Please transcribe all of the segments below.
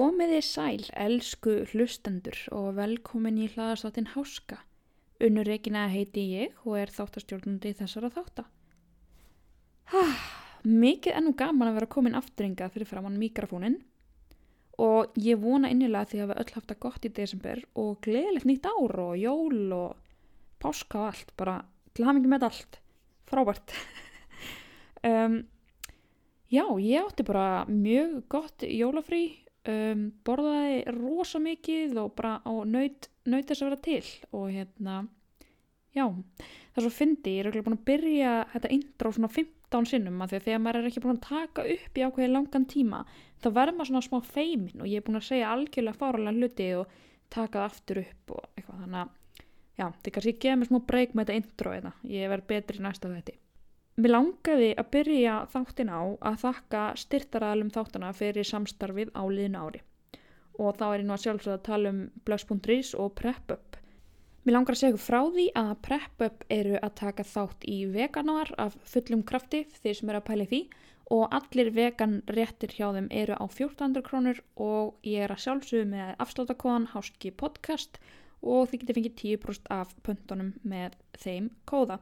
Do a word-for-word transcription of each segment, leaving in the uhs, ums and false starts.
Komiði sæl, elsku hlustendur og velkomin í hlaðarstáttin Háska. Unnureikina heiti ég og er þáttastjórnandi þessara þátta. Há, mikið ennú gaman að vera komin afturinga fyrir framan mikrofónin og ég vona innilega að þið hafa öll haft það gott í desember og gleðilegt nýtt ár og jól og páska og allt, bara til hamingi með allt, frábært. um, já, ég átti bara mjög gott jólafrí. Um, borðaði rosa mikið og bara á naut, naut þess að vera til og hérna já, það er svo fyndi, ég er ekki búin að byrja þetta intro svona fimmtán sinnum af því að þegar maður er ekki búin að taka upp í ákveði langan tíma, þá verður maður svona smá feimin og ég er búin að segja algjörlega fáralega hluti og taka það aftur upp og eitthvað, þannig að já, þið kannski gefa mér smá break með þetta intro eða ég verð betri næsta þetta. Mér langaði að byrja þáttin á að þakka styrktaraðalum þáttana fyrir samstarfið á liðinu ári. Og þá er ég nú að sjálfsögðu að tala um blöss punktur is og PrepUp. Mér langar að segja ykkur frá því að PrepUp eru að taka þátt í veganar af fullum krafti þeir sem eru að pæla í því og allir vegan réttir hjá þeim eru á fjórtán hundruð krónur og ég er að sjálfsögðu með afsláttakóðan Háski podcast og þið getið fengið tíu prósent af pöntunum með þeim kóða.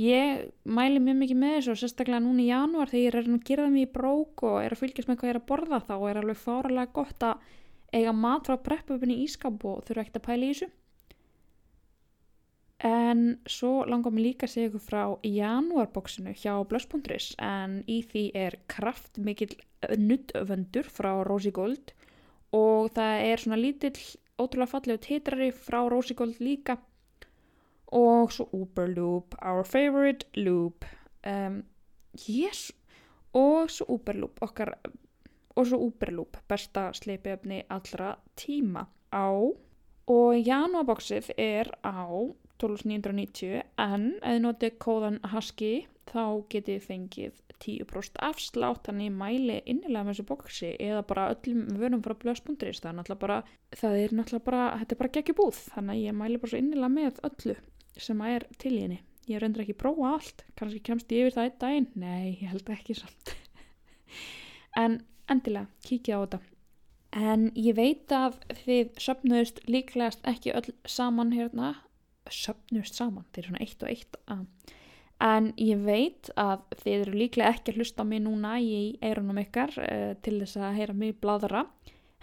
Ég mæli mjög mikið með þessu og sérstaklega núna í janúar þegar ég er að gera mig í brók og er að fylgjast með hvað ég er að borða þá og er alveg fáralega gott að eiga mat frá PrepUp-unni í ískáp og þurfa ekkert að pæla í þessu. En svo langar mig líka að segja ykkur frá janúarboxinu hjá blöss punktur is en í því er kraftmikill nuddvöndur frá Rósi Gold og það er svona lítill ótrúlega fallegur titrari frá Rósi Gold líka. Og svo Uberloop, our favorite loop, um, yes, og svo Uberloop, okkar, og svo Uberloop, besta sleipiöfni allra tíma á. Og janúarboxið er á tólf þúsund níu hundruð og níutíu en ef þið notið kóðan Haski þá getið fengið tíu prósent afslátt, þannig mæli innilega með þessu boxi eða bara öllum vörum frá blöss punktur is, það er náttúrulega bara, það er náttúrulega bara, þetta er bara geggjubúð, þannig að ég mæli bara svo innilega með öllu sem er til í henni. Ég reyndir ekki að prófa allt, kannski kemst ég yfir það einn daginn, nei, ég held ekki samt. En endilega, kíkja á þetta. En ég veit að þið söfnuðust líklegast ekki öll saman hérna, söfnuðust saman, þeir eru svona eitt og eitt að... En ég veit að þið eru líklega ekki að hlusta á mig núna í eyrunum ykkar uh, til þess að heyra mig bladra.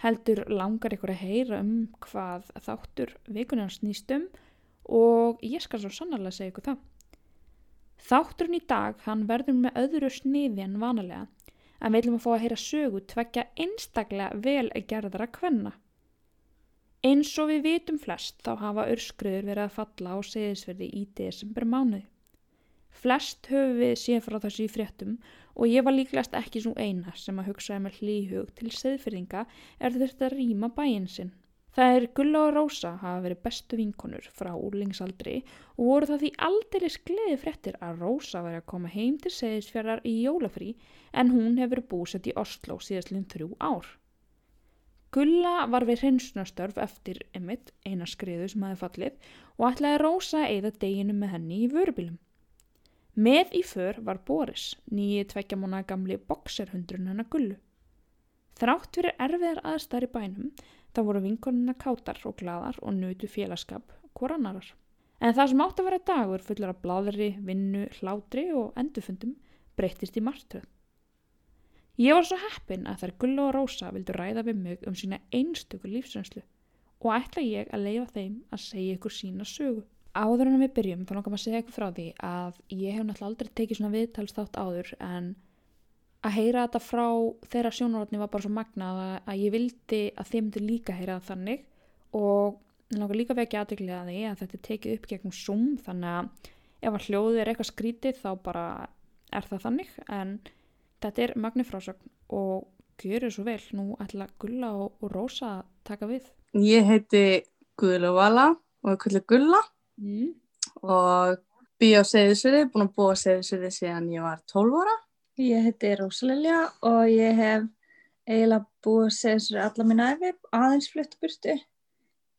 Heldur langar ykkur að heyra um hvað þáttur vikunnar snýst um og ég skal svo sannarlega segja ykkur það. Þátturinn í dag hann verður með öðru sniði en vanalega. En við ætlum að fá að heyra sögu tveggja einstaklega vel gerðara kvenna. Eins og við vitum flest þá hafa aurskriður verið að falla á Seyðisfjörði í desember mánuði. Flest höfum við séð frá þessu í fréttum og ég var líklegast ekki svo eina sem að hugsaði með hlýhug til Seyðfirðinga er þurft að rýma bæinn sinn. Það er Gulla og Rósa hafa verið bestu vinkonur frá úrlingsaldri og voru það því aldeilis gleði fréttir að Rósa væri að koma heim til Seyðisfjarðar í jólafrí en hún hefur búsett í Osló síðastliðin þrjú ár. Gulla var við hreinsunarstörf eftir einmitt eina skriðu sem hafði fallið og ætlaði Rósa eyða deginu með henni í vörubílum. Með í för var Boris, nýi tveggja mánaða gamli boxerhundurinn hennar Gullu. Þrátt fyrir erfiðar aðstæður í bænum, þá voru vinkonuna kátar og glaðar og nutu félagsskap hvor annarar. En það sem átti að vera dagur fullur af blaðri, vinnu, hlátri og endurfundum breyttist í martröð. Ég var svo heppin að þær Gulla og Rósa vildu ræða við mig um sína einstöku lífsreynslu og ætla ég að leyfa þeim að segja ykkur sína sögu. Áður en við byrjum þá langar maður að segja eitthvað frá því að ég hef náttúrulega aldrei tekið svona viðtalsþátt áður en að heyra þetta frá þeirra sjónarhorni var bara svo magnað að ég vildi að þeim myndi líka heyra það þannig og langar líka vekja athygli að því að þetta er tekið upp gegnum Zoom þannig að ef að hljóðið er eitthvað skrítið þá bara er það þannig en þetta er magnið frásögn og gjörið svo vel, nú ætla Gulla og Rósa að taka við. Ég heiti Guðvali og er kölluð Gulla. Mm. Og bý á Seyðisfirði, búin að búa á Seyðisfirði síðan ég var tólf ára. Ég heiti Rósa Lilja og ég hef eiginlega búið á Seyðisfirði alla mína ævi, aðeins flutt burtu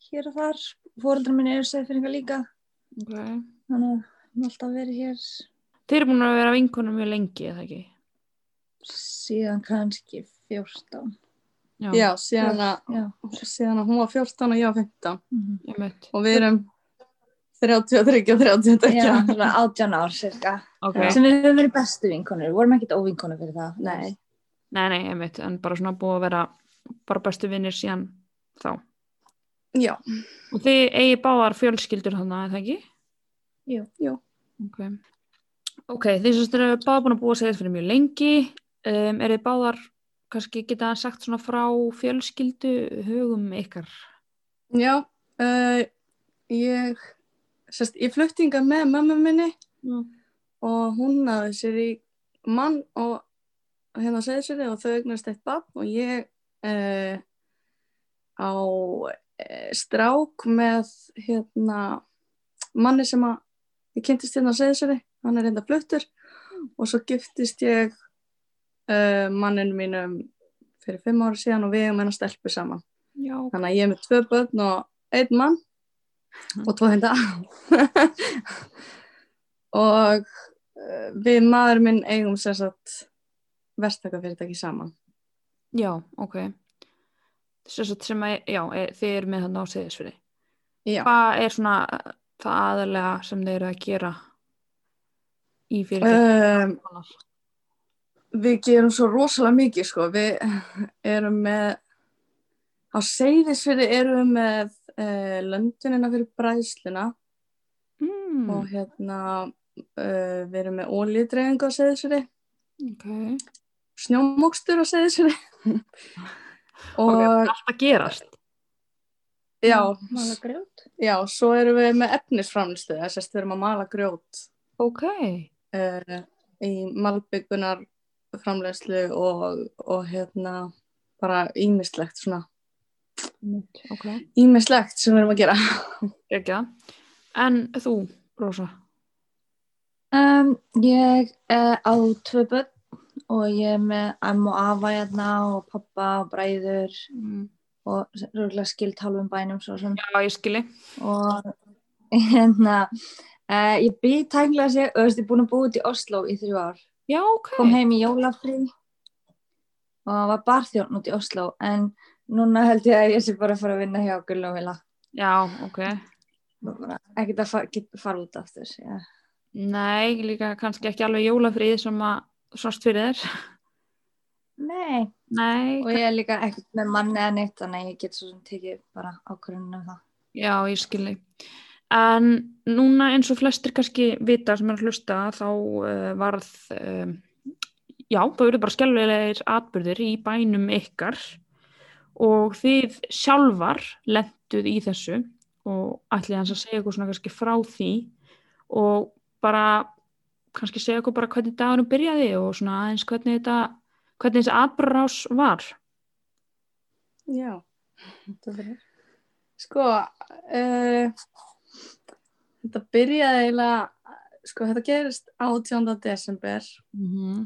hér og þar. Foreldrar mínir eru Seyðisfirðingar líka. Okay. Þannig að ég hef alltaf verið hér. Þeir eru búin að vera vinkonur mjög lengi, eða ekki? Síðan kannski fjórtán. Já, já, síðan, að, já. síðan að hún var fjórtán og ég var fimmtán mm-hmm. og við erum þrjátíu og þrjú, þrjátíu og þrjú já, átján ár cirka okay. sem við höfum verið bestu vinkonur, vorum ekkert óvinkonur fyrir það nei, nei, nei ég veit, en bara svona búið að vera bara bestu vinir síðan þá já og þið eigi báðar fjölskyldur þannig að það ekki? Jú, jú. ok, okay þið sem eru báðar búin að búa segja fyrir mjög lengi um, eru þið báðar kannski geta sagt svona frá fjölskyldu hugum ykkar? Já, uh, ég, sérst, ég flutti hingað með mömmu minni mm. og hún náði sér í mann og hérna segði sér og þau eignast eitt barn og ég uh, á uh, strák með hérna manni sem að ég kynntist hérna segði sér, hann er hérna fluttur og svo giftist ég Uh, manninu mínum fyrir fimm ára síðan og við erum hennar stelpu saman. Já. Þannig að ég er með tvö börn og einn mann og tvo henda. og uh, við maður minn eigum sem sagt verktakafyrirtæki saman. Já, ok. Sem sagt sem að, já, er, þið eru með þarna á Seyðisfirði. Já. Hvað er svona það aðalega sem þið eru að gera í fyrirtæki? Uh, Við gerum svo rosalega mikið sko, við erum með, á Seyðisfirði erum við með eh, löndunina fyrir bræðsluna mm. og hérna uh, við erum með olíudreifingu á Seyðisfirði, okay. snjómokstur á Seyðisfirði og okay, allt að gerast. Já, mála já, svo erum við með efnisframleiðslu, þess að við erum að mála grjót okay. uh, í malbyggunar. Framleiðslu og, og hérna bara ýmislegt svona okay. ýmislegt sem við erum að gera Gekja. En þú, Rósa? Um, ég er á tvö börn og ég er með amma og afa hérna og pappa og bræður mm. og rúglega skilt halvum bænum svo sem Já, ég skili og hérna uh, ég bý tæknilega sig og ég er búin að búa út í Oslo í þrjú ár Já, okay. Kom heim í jólafrí og var barþjón út í Oslo en núna held ég að ég sé bara að fara að vinna hjá Gulla og Vila. Já, ok. Ekkert að fara, fara út aftur. Já. Nei, líka kannski ekki alveg jólafrí sem að sást fyrir þér. Nei. Nei. Og ég er líka ekkert með manni eða neitt þannig að ég get svo sem tekið bara ákvörðun um það. Já, ég skilji. En núna eins og flestir kannski vita sem er að hlusta þá uh, varð, um, já, það eru bara skelfilegir atburðir í bænum ykkar og þið sjálfar lentuð í þessu og ætlið hans að segja eitthvað svona kannski frá því og bara kannski segja eitthvað bara hvernig dagurum byrjaði og svona aðeins hvernig þetta, hvernig þessi atburðarás var. Já, þetta verður. Sko, uh... Þetta byrjaði eiginlega, sko þetta gerist átjánda desember mm-hmm.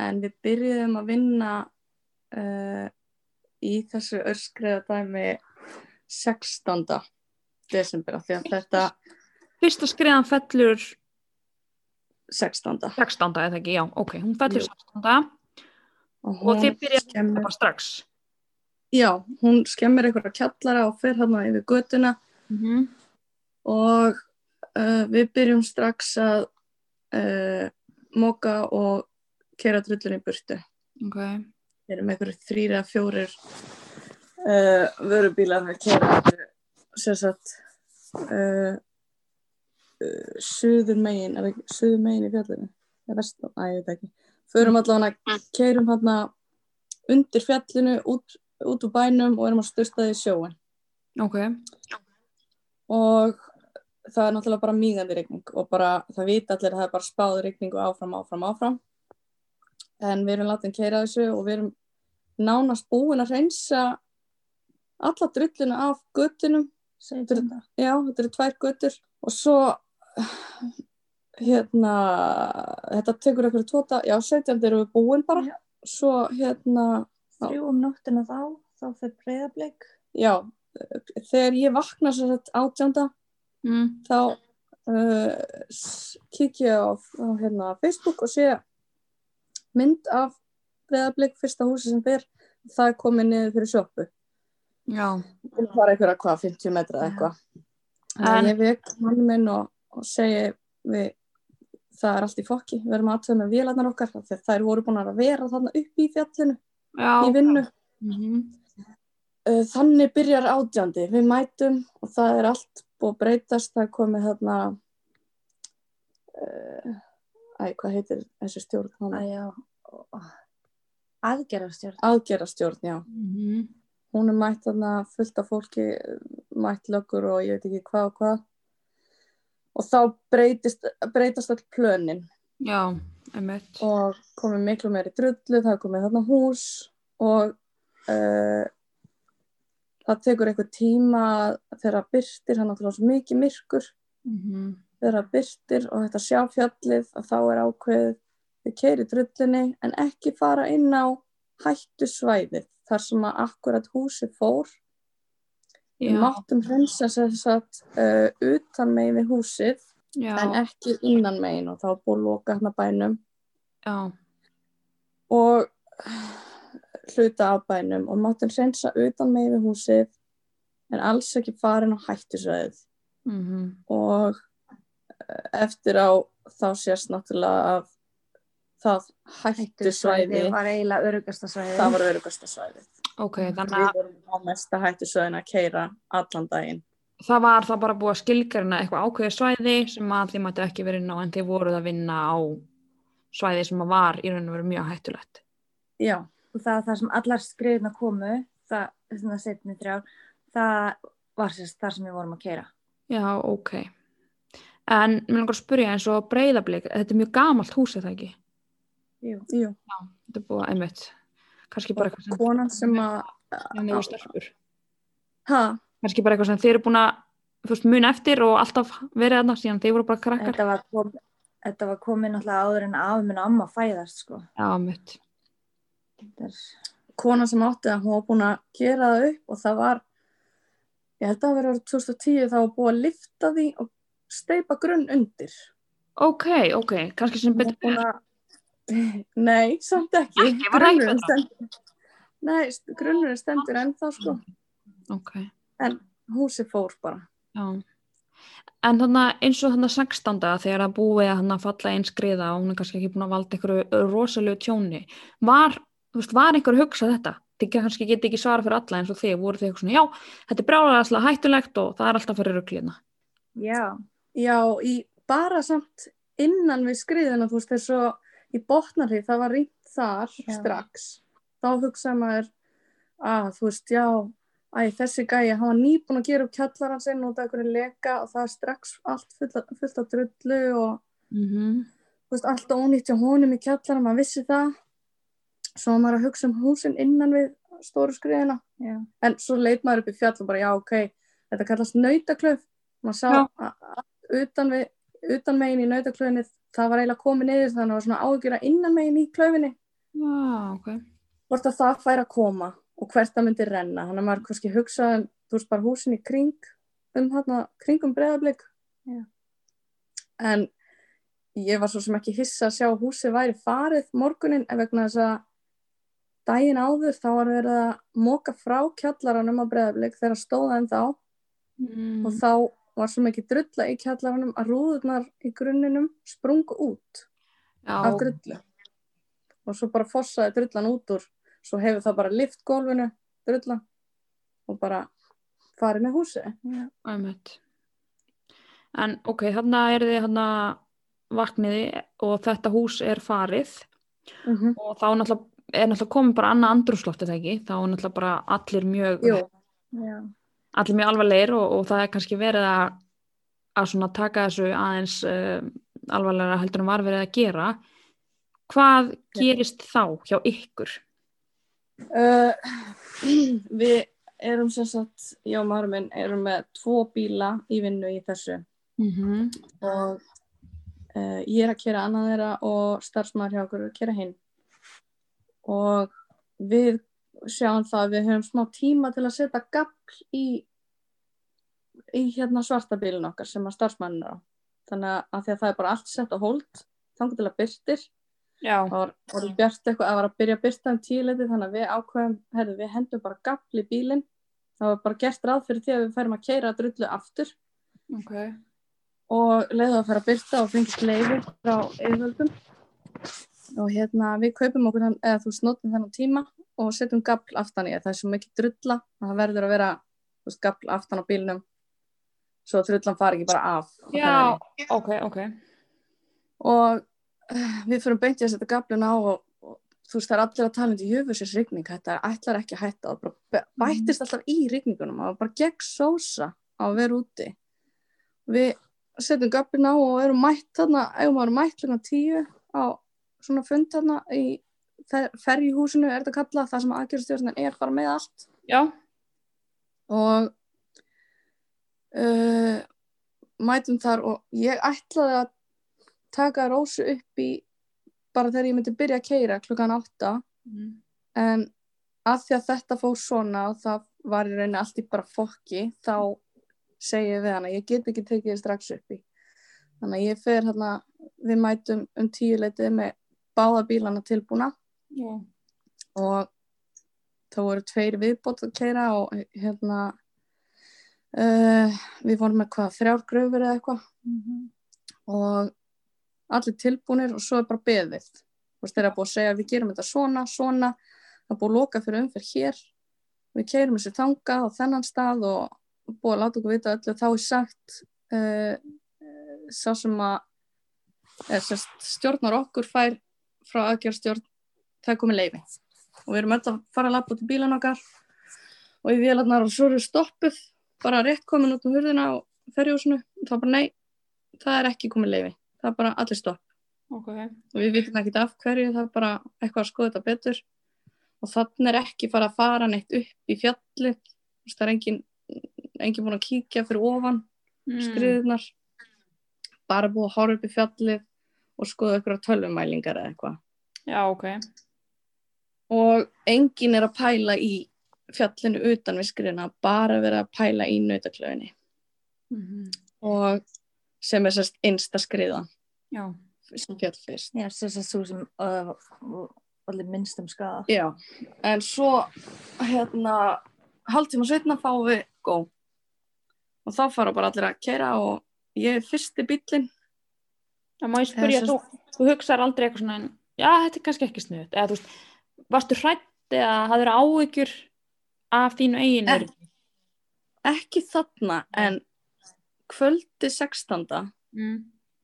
en við byrjuðum að vinna uh, í þessu örskriða dæmi sextánda desember af því að þetta... Fyrsta skriðan fellur... sextánda sextánda eða ekki, já, ok, hún fellur Jú. sextánda og, og þið byrjaði skemmir... bara strax. Já, hún skemmir einhverja kjallara og fer hérna yfir götuna mm-hmm. og Uh, við byrjum strax að uh, moka og keyra drullunni í burtu. Okay. Við erum einhverjir þrír eða fjórir uh, vörubílar við keyra sem sagt uh, uh, suður megin, er ekki suður megin í fjallinu? Eða vestan, að ég veit ekki. Förum allavega að keyrum hérna undir fjallinu út, út úr bænum og erum að sturta því í sjóin. Ok. Og það er náttúrulega bara mígandi rigning og bara það vita allir að það er bara spáð rigningu áfram, áfram, áfram en við erum látin keyra þessu og við erum nánast búin að hreinsa alla drulluna af götunum Drull, já, þetta eru tvær götur og svo hérna þetta tekur eitthvað tóta já, sautján erum við búin bara já. Svo hérna þrjú um nóttina þá, þá fyrir Breiðablik já, þegar ég vakna svo þetta átjánda Mm. þá uh, kíkja á, á hérna, Facebook og sé mynd af Breiðablik fyrsta húsi sem fer það komið niður fyrir sjoppu. Já. Það var einhverja hvað, fimmtíu metra eða eitthvað. En ég vek mann minn og, og segi við, það er allt í fokki, við erum aðtöðum með vélarnar okkar, þegar þær voru búin að vera þarna upp í fjallinu, Já. Í vinnu. Mm-hmm. Þannig byrjar átjandi, við mætum og það er allt búið að breytast, það er komið þarna, uh, æ, hvað heitir þessi stjórn? Æ, já, aðgerastjórn. Aðgerastjórn, já. Mm-hmm. Hún er mætt þarna fullt af fólki, mætt löggur og ég veit ekki hvað og hvað. Og þá breytist, breytast all plönin. Já, einmitt. Og komið miklu meiri drullu, það er komið þarna hús og... Uh, það tekur eitthvað tíma þegar birtir, hann náttúrulega svo mikið myrkur mm-hmm. þegar birtir og þetta sjá fjallið að þá er ákveðið þið keyri drullinni en ekki fara inn á hættu svæðið þar sem að akkurat húsið fór Já. Máttum hreinsa þess að uh, utan megin við húsið Já. En ekki innan megin og þá búið að loka hérna bænum Já. Og hluta af bænum og máttum hreinsa utan megin við húsið en alls ekki farin á hættusvæðið mm-hmm. og eftir á þá sést náttúrulega að það hættusvæði var eiginlega öruggastasvæðið það var öruggastasvæðið okay, þannig að við vorum á mesta hættusvæðin að keyra allan daginn það var það bara búið að skilgreina eitthvað ákveðið svæði sem að þið máttu ekki verið inn á en þið voruð að vinna á svæði sem að var í raun og veru mjög hættulegt Já. Og það, það sem allar skriðurnar komu, það, svona setni þrjár, það var sérst þar sem við vorum að keyra. Já, ok. En mér langar að spyrja eins og Breiðablik, þetta er mjög gamalt hús, er það ekki? Jú. Jú. Já, þetta er búið að einmitt. Kannski bara eitthvað sem... Konan sem að... Þannig að við stelpur. Hæ? Kannski bara eitthvað sem þeir eru búin að, þú veist, muna eftir og alltaf verið þarna síðan, þeir voru bara krakkar. Þetta var, kom, þetta var komið náttúrulega áður en afi minn og amma fæðast, sko. Já, einmitt. Kona sem átti að hún var búin að gera það upp og það var ég held að vera tvö þúsund og tíu þá var búin að lyfta því og steypa grunn undir ok, ok, kannski sem betur að... nei, samt ekki, ekki grunnurinn stendur nei, grunnurinn stendur ennþá sko okay. en húsi fór bara Já. En þannig eins og þannig sextánda þegar það búið að falla eins skriða og hún er kannski ekki búin að valda einhverju rosalegu tjóni var Þú veist, var einhver að hugsa þetta? Þið kannski geti ekki svara fyrir alla eins og þig, voru þið eitthvað svona, já, þetta er brálaðarslega hættulegt og það er alltaf fyrir ruglina. Já, já, í bara samt innan við skriðina, þú veist, þess að í botnarhið, það var rýnt þar já. Strax. Þá hugsaði maður að, þú veist, já, æ, þessi gæja, hann var nýbúin að gera upp kjallaran sinn og það er einhverju leka og það er strax allt fullt, fullt af drullu og, mm-hmm. þú veist, allt ónýtt hjá honum í kjallaran, maður vissi það. Svo maður að hugsa um húsin innan við stóru skriðina. Já. En svo leit maður upp í fjall og bara, já, ok, þetta kallast nautaklauf. Maður sá að utan, við, utan megin í nautaklaufinni, það var eiginlega komið niður, þannig að það var svona ágjöra innan megin í klaufinni. Já, ok. Hvort að það færi að koma og hvert það myndi renna. Þannig að maður kannski hugsaði, þú veist, bara húsin í kring, um hérna, kringum Breiðablik. Já. En ég var svo sem ekki hissa að sjá að húsið væri farið morgunin, en vegna þess að daginn áður þá var verið að moka frá kjallaranum á Breiðablik þegar stóða enn þá mm. og þá var svo mikið drulla í kjallaranum að rúðurnar í grunninum sprungu út Já. Af drullu og svo bara fossaði drullan út úr svo hefur það bara lyft gólfinu drulla og bara farið með húsi Æmett. En ok, þarna er þið þarna vakniði og þetta hús er farið mm-hmm. og þá náttúrulega er náttúrulega komið bara annað andrúmsloft eða ekki, þá er náttúrulega bara allir mjög Jú. Allir mjög alvarlegir og, og það er kannski verið að, að svona taka þessu aðeins uh, alvarlegra heldur en var verið að gera hvað gerist ja. Þá hjá ykkur? Uh, við erum sem sagt, já maður minn erum með tvo bíla í vinnu í þessu mm-hmm. og uh, ég er að keyra annað þeirra og starfsmaður hjá okkur er að keyra hinn og við sjáum það að við höfum smá tíma til að setja gafl í, í hérna svarta bílinn okkar sem að starfsmanninn er á. Þannig að, að því að það er bara allt sett á hold, þangar til að birtir Já. Það var, var bjart eitthvað, það var að byrja að byrta um tíleiti, þannig að við ákveðum, herðu, við hendum bara gafl í bílinn. Það var bara gert ráð fyrir því að við færum að keyra drullu aftur. Okay. Og leiðum að fara að byrta og fengist leiði frá yfirvöldum. Og hérna, við kaupum okkur, eða þú snotum þennan tíma og setjum gafl aftan í. Það er svo mikið drulla, það verður að vera þú veist, gafl aftan á bílnum, svo drullan fari ekki bara af. Já, ok, ok. Og við fyrir beint í að setja gaflun á og, og þú veist það er allir að tala um jöfusins rigning, þetta er ætlar ekki að hætta og bara bættist alltaf í rigningunum og bara gegn sósa á að vera úti. Við setjum gaflun á og erum mætt þarna, ef maður er mætt klukkan tíu á svona fund þarna í ferjuhúsinu er þetta kallað, það sem aðgerðastjórnin er bara með allt. Já. Og uh, mætum þar og ég ætlaði að taka Rósu upp í bara þegar ég myndi byrja að keyra klukkan átta mm. en að því að þetta fór svona og það var í rauninni allt í bara fokki þá segi ég við hana ég get ekki tekið þið strax upp í þannig að ég fer hérna við mætum um tíu leitið með báða bílana tilbúna yeah. og þá voru tveir viðbót að keyra og hérna uh, við vorum með hvað þrjár gröfur eða eitthvað mm-hmm. og allir tilbúnir og svo er bara beðið. Þú veist, þeir eru búið að segja, við gerum þetta svona, svona, það er búið að loka fyrir umferð hér, við keyrum þessi þangað á þennan stað og búið að láta okkur vita öllu. Þá er sagt, uh, sá sem að er, sérst, stjórnar okkur fær frá aðgerðstjórn, það er komið leyfi. Og við erum öll að fara að labba út í bílana okkar og í vélarnar og svo eru stoppuð, bara rétt komin út um hurðina á ferjuhúsinu, þá bara nei, það er ekki komið leyfi. Það er bara allir stopp. Okay. Og við vitum ekki af hverju, það er bara eitthvað að skoða þetta betur. Og þannig er ekki fara að fara neitt upp í fjalli. Það er engin, engin búin að kíkja fyrir ofan mm. skriðunar. Bara búið að horfa upp í fjalli og skoða ykkur á tölvumælingar eða eitthvað. Já, ok. Og engin er að pæla í fjallinu utan við skriðuna, bara verið að pæla í nautaklauginni. Mm-hmm. Og sem er sérst einsta skriðan já. Sem fjall fyrst já, sérst að þú sem uh, allir minnstum skada já, en svo hérna hálftíma seinna fáum við gó og þá fara bara allir að keyra og ég er fyrsti bíllinn það má ég spyrja þú, þú hugsar aldrei eitthvað svona en já, þetta er kannski ekki sniðugt eða þú veist, varstu hrædd eða hafðir áhyggjur af þínu eigin er, ekki þarna en kvöldi sextánda mm.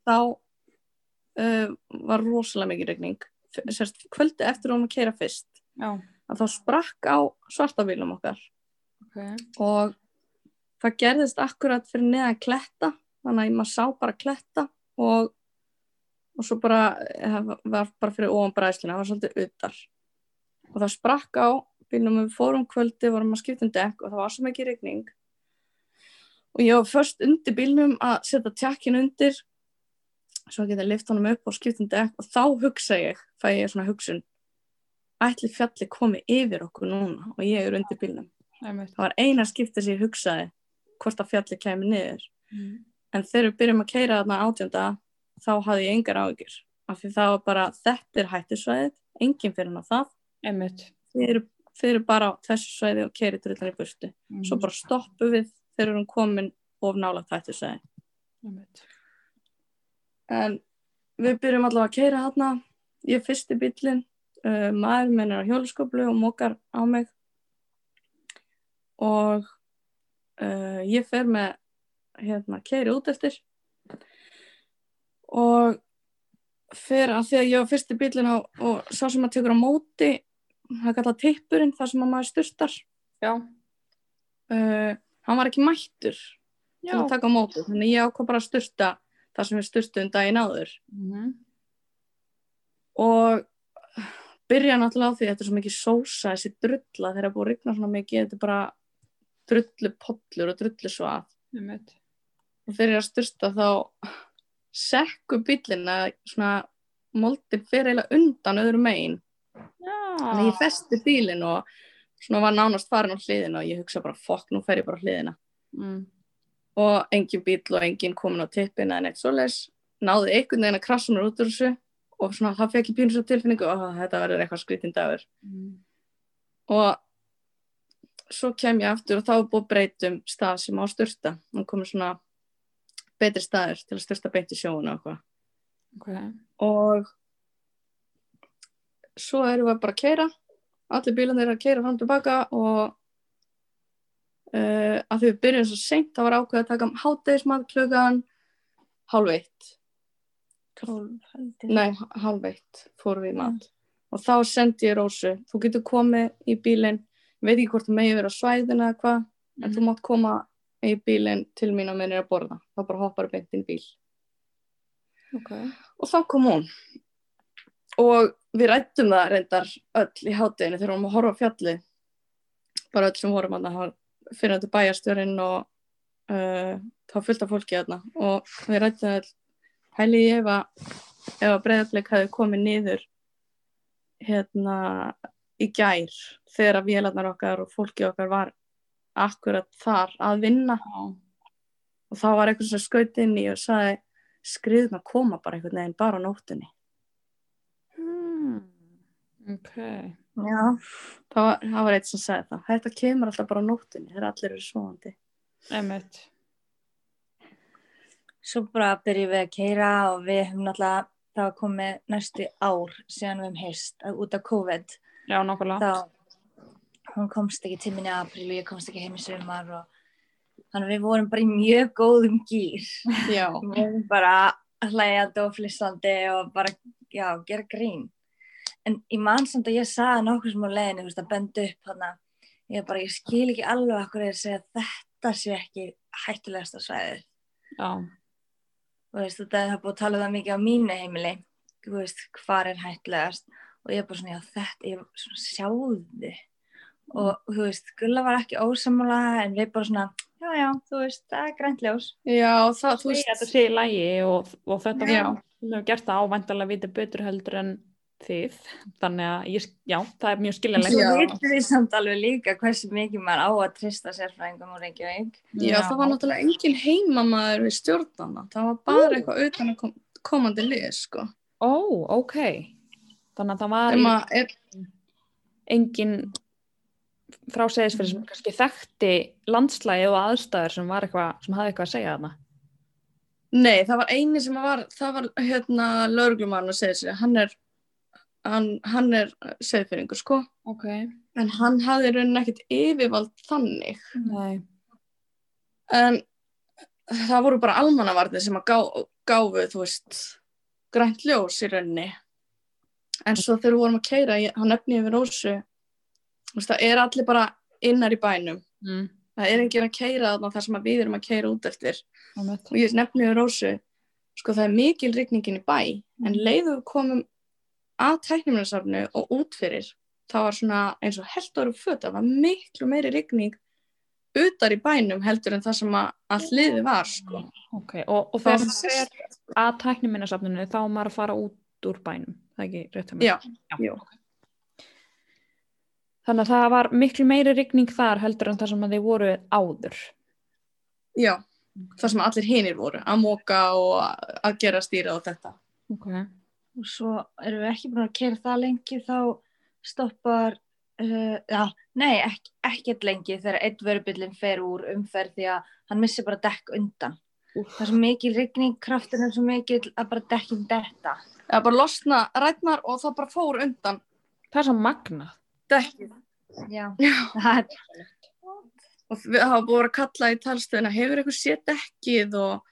þá uh, var rosalega mikið rigning sérst kvöldi eftir að hún að keyra fyrst já. Að þá sprakk á svartabílum okkar okay. og það gerðist akkurat fyrir neðan kletta þannig að maður sá bara kletta og, og svo bara var bara fyrir ofan bræðsluna það var svolítið utar og það sprakk á bílum við fórum kvöldi vorum að skipta um dekk og það var svo mikið rigning og ég var först undir bílnum að setja tjakkinn undir, svo að geta lyft honum upp og skipt um dekk, og þá hugsa ég, fæ ég svona hugsun, ætli fjalli komi yfir okkur núna, og ég er undir bílnum. Æmjöld. Það var eina skipti sem ég hugsaði, hvort að fjalli kæmi niður. Mm. En þegar við byrjum að keyra þarna átjönda, þá hafði ég engar áhyggjur. Af því það var bara, þetta er hættusvæðið, enginn fyrir hann það. Æmjöld. Þeir, þeir eru bara á þessu svæði og keyri drullan í burtu. Mm. Svo bara stoppu við þegar hún komin of nálægt hættusvæði. En við byrjum allavega að keyra þarna, ég er fyrsti bíllinn, uh, maður minn er á hjóluskóplu og mókar á mig og uh, ég fer með hérna keyri út eftir og fer að því að ég var fyrsti bíllinn á, og sá sem að tekur á móti, það er kallað tippurinn, þar sem að maður sturtar. Já. Uh, Hann var ekki mættur til að taka á móti, þannig ég ákvað bara að sturta það sem við sturtum daginn áður. Mm-hmm. Og byrja náttúrulega á því, þetta er svo mikið sósa, þessi drulla, þegar búið að rigna svona mikið, þetta er bara drullupollur og drullusvað. Mm-hmm. Og þegar ég að sturta þá sekku bíllina, svona moldin fer eiginlega undan öðrum megin. Þannig að ég festi bílinn og svona var nánast farin á hliðina og ég hugsa bara fokk, nú fer ég bara á hliðina mm. og engin bíll og engin komin á tippin eða neitt svoleiðis náði einhvern veginn að krassa mér út úr þessu og svona það fekk ég pínu svo tilfinningu og þetta verður eitthvað skrítinn dagur mm. og svo kem ég aftur og þá er búið breytum stað sem á að sturta og komið svona betri staður til að sturta beint í sjóuna og, okay. og svo erum við bara að keyra, allir bílarnir eru að keyra fram og tilbaka og uh, að því við byrjum svo seint þá var ákveðið að taka um hádegismat klukkan hálf eitt Nei, hálf eitt fórum við í mat og þá sendi ég Rósu, þú getur komið í bílinn, ég veit ekki hvort þú megi vera á svæðinu eða hvað, en mm-hmm. þú mátt koma í bílinn til mín og meðin er að borða, þá bara hoppar beint inn í bíl. Okay. Og þá kom hún og við ræddum það reyndar öll í hádeginu þegar hún var að horfa á fjallið, bara öll sem vorum þarna, fyrir þetta bæjarstjórinn og uh, þá fullt af fólki þarna og við ræddum það öll. Hæli ég ef að, ef að Breiðablik hafði komið niður hérna í gær þegar að vélarnar okkar og fólki okkar var akkurat þar að vinna og þá var eitthvað sem skaut inn í og sagði skriðna koma bara einhvern veginn bara á nóttunni. Hmm. Ok. Já, það var, það var eitt sem sagði það. Þetta kemur alltaf bara á nóttunni þegar allir eru svovandi. Einmitt. Svo bara byrjum við að keyra og við höfum náttúrulega, það var komið næstu ár síðan við höfum heyrst út af COVID. Já, nákvæmlega. Þá hún komst ekki til minni apríl og ég komst ekki heim í sumar og þannig við vorum bara í mjög góðum gýr. Já. Við vorum bara hlæjandi og flissandi og bara, já, gera grín. En ég man samt að ég sagði nokkuð sem á leiðinni, þú veist, að benda upp þarna. Ég bara, ég skil ekki alveg af hverju ég segja þetta sé ekki hættulegasta svæðið. Já. Og veist, þetta er það búið að tala það mikið á mínu heimili, þú veist, hvað er hættilegast og ég er bara svona, já þetta, ég er svona sjáði og þú veist, Gulla var ekki ósammála en við bara svona, já, já, þú veist, það er grænt ljós. Já, það, þú veist, þetta sé í lagi og, og þetta já. Við hefum gert það ávæntanlega vita betur heldur en þið, þannig að ég, já, það er mjög skiljanlegt. Svo veitum við samt alveg líka hversu mikið maður á að treysta sérfræðingum úr Reykjavík. Já, já, það var náttúrulega engin heimamaður við stjórnana, það var bara Ú. eitthvað utan að kom, komandi lið, sko. Ó, oh, ok, þannig að það var í, er, engin frásæðisfyrir sem kannski þekkti landslægi og aðstæður sem, var eitthvað, sem hafði eitthvað að segja þarna. Nei, það var eini sem var, það var hérna lögreglumaðurinn að segja sér, hann er Hann, hann er Seyðfirðingur sko okay. en hann hafði raunin ekkert yfirvald þannig Nei. En það voru bara almannavarnir sem að gá, gáfu þú veist grænt ljós í rauninni en svo þegar við vorum að keyra hann nefni yfir Rósu það er allir bara innar í bænum mm. það er enginn að keyra þar sem við erum að keyra út eftir mm. og ég nefni yfir Rósu sko það er mikil rigningin í bæ mm. en leiðu komum að tækniminnarsafnu og út fyrir þá var svona eins og heldur og föt það var miklu meiri rigning utar í bænum heldur en það sem að, að hliði var sko okay. og, og þegar maður er að tækniminnarsafninu þá maður að fara út úr bænum það ekki rétt að mér? Já, já. Okay. Þannig að það var miklu meiri rigning þar heldur en það sem að þið voru áður Já, það sem allir hinir voru að moka og að gera stýra og þetta okay. Og svo erum við ekki búin að keyra það lengi, þá stoppar, uh, já, nei, ekki, ekkert lengi þegar einn vörubíllinn fer úr umferð því að hann missir bara dekk undan. Úf. Það er svo mikil rigning, kraftin er svo mikil að bara dekkin detta. Það bara losna rætnar og það bara fór undan. Það er svo magna. Dekkin. Já. Það er það. Og það var búin að kalla í talstöðina, hefur eitthvað séð dekkið og...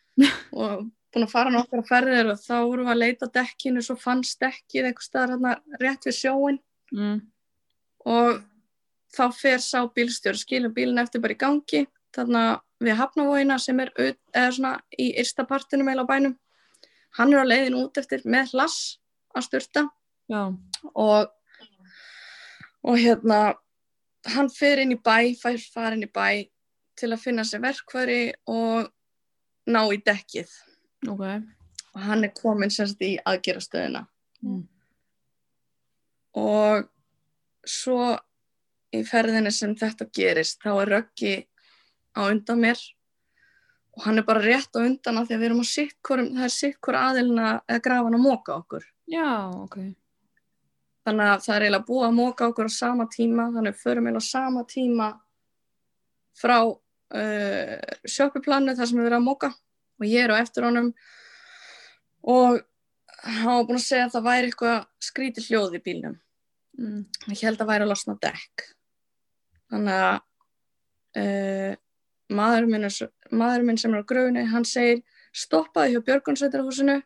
og búin að fara nokkra ferðir og þá vorum við að leita dekkinu, svo fannst dekkið einhvers staðar hérna rétt við sjóinn mm. og þá fer sá bílstjóri, skilur bílinn eftir bara í gangi, þarna við Hafnarvogina sem er ut, eða svona í ysta partinum eða á bænum, hann er á leiðin út eftir með hlass að sturta Já. og og hérna hann fer inn í bæ, fær fara inn í bæ til að finna sér verkfæri og ná í dekkið Okay. og hann er kominn semst í aðgerastöðina mm. og svo í ferðinni sem þetta gerist þá er Röggi á undan mér og hann er bara rétt á undan af því að við erum á sitt hvorum, það er sitt hvor aðilina eða grafan að moka okkur Já, ok. Þannig að það er eiginlega búið að móka okkur á sama tíma, þannig að förum eiginlega á sama tíma frá uh, sjöpuplannu þar sem við erum að móka og ég er á eftir honum og hann var búin að segja að það væri eitthvað skrítið hljóð í bílnum. Mm. Ég held að væri að losna dekk. Þannig að uh, maður minn, maður minn sem er á gröfunni, hann segir stoppaði hjá Björgunarsveitarhúsinu,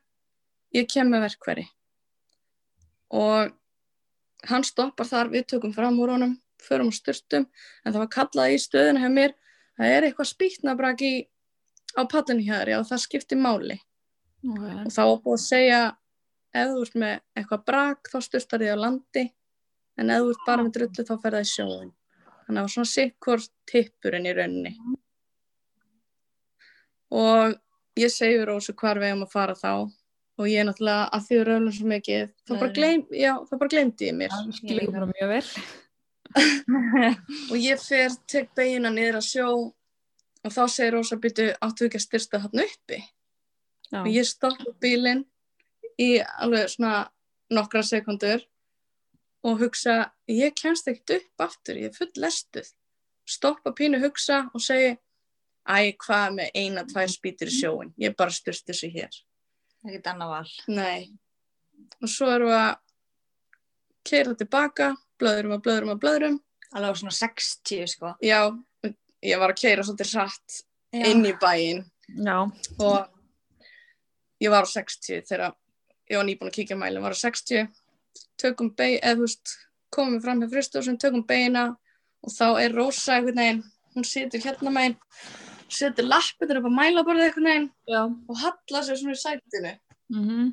ég kem með verkfæri. Og hann stoppar þar, við tökum fram úr honum, förum og styrtum, en það var kallað í stöðuna hjá mér, það er eitthvað spýtnabrak í á pallinu hjá þér, já, það skiptir máli. Okay. Og þá var búið að segja, ef þú ert með eitthvað brak, þá styrtar þið á landi, en ef þú ert bara með drullu, þá fer það í sjóinn. Þannig að það var svona sikkur tippurinn í rauninni. Og ég segi við Rósu hvar við erum að fara þá, og ég náttúrulega að því röflum svo mikið, þá bara, gleym, já, þá bara gleymdi ég mér. Já, ég skilur bara mjög vel. Og ég fer, tek beina niður að sjó, og þá segir Rósa, byrju, áttu ekki að styrsta hann uppi? Já. Og ég stoppa bílinn í alveg svona nokkra sekundur og hugsa, ég kemst ekkert upp aftur, ég er full lestuð. Stoppa pínu, hugsa og segi, æ, hvað með eina, tvær spýtur í sjóinn, ég bara styrst þessu hér. Ekkert annað val. Nei. Og svo erum við að keyra tilbaka, blöðrum og blöðrum og blöðrum. Alveg á svona sextíu, sko. Já, ég var að keyra svolítið satt Já. Inn í bæinn. Já. Og ég var á sextíu þegar ég var nýbúin að kíkja mælinn, var á sextíu. Tökum beig, eða þú veist, komum við fram hjá frystihúsinu, tökum beigina og þá er Rósa einhvern veginn, hún situr hérna meginn, setur lappirnar upp á mælaborðið einhvern veginn Já. Og hallar sér svona í sætinu. Mhm.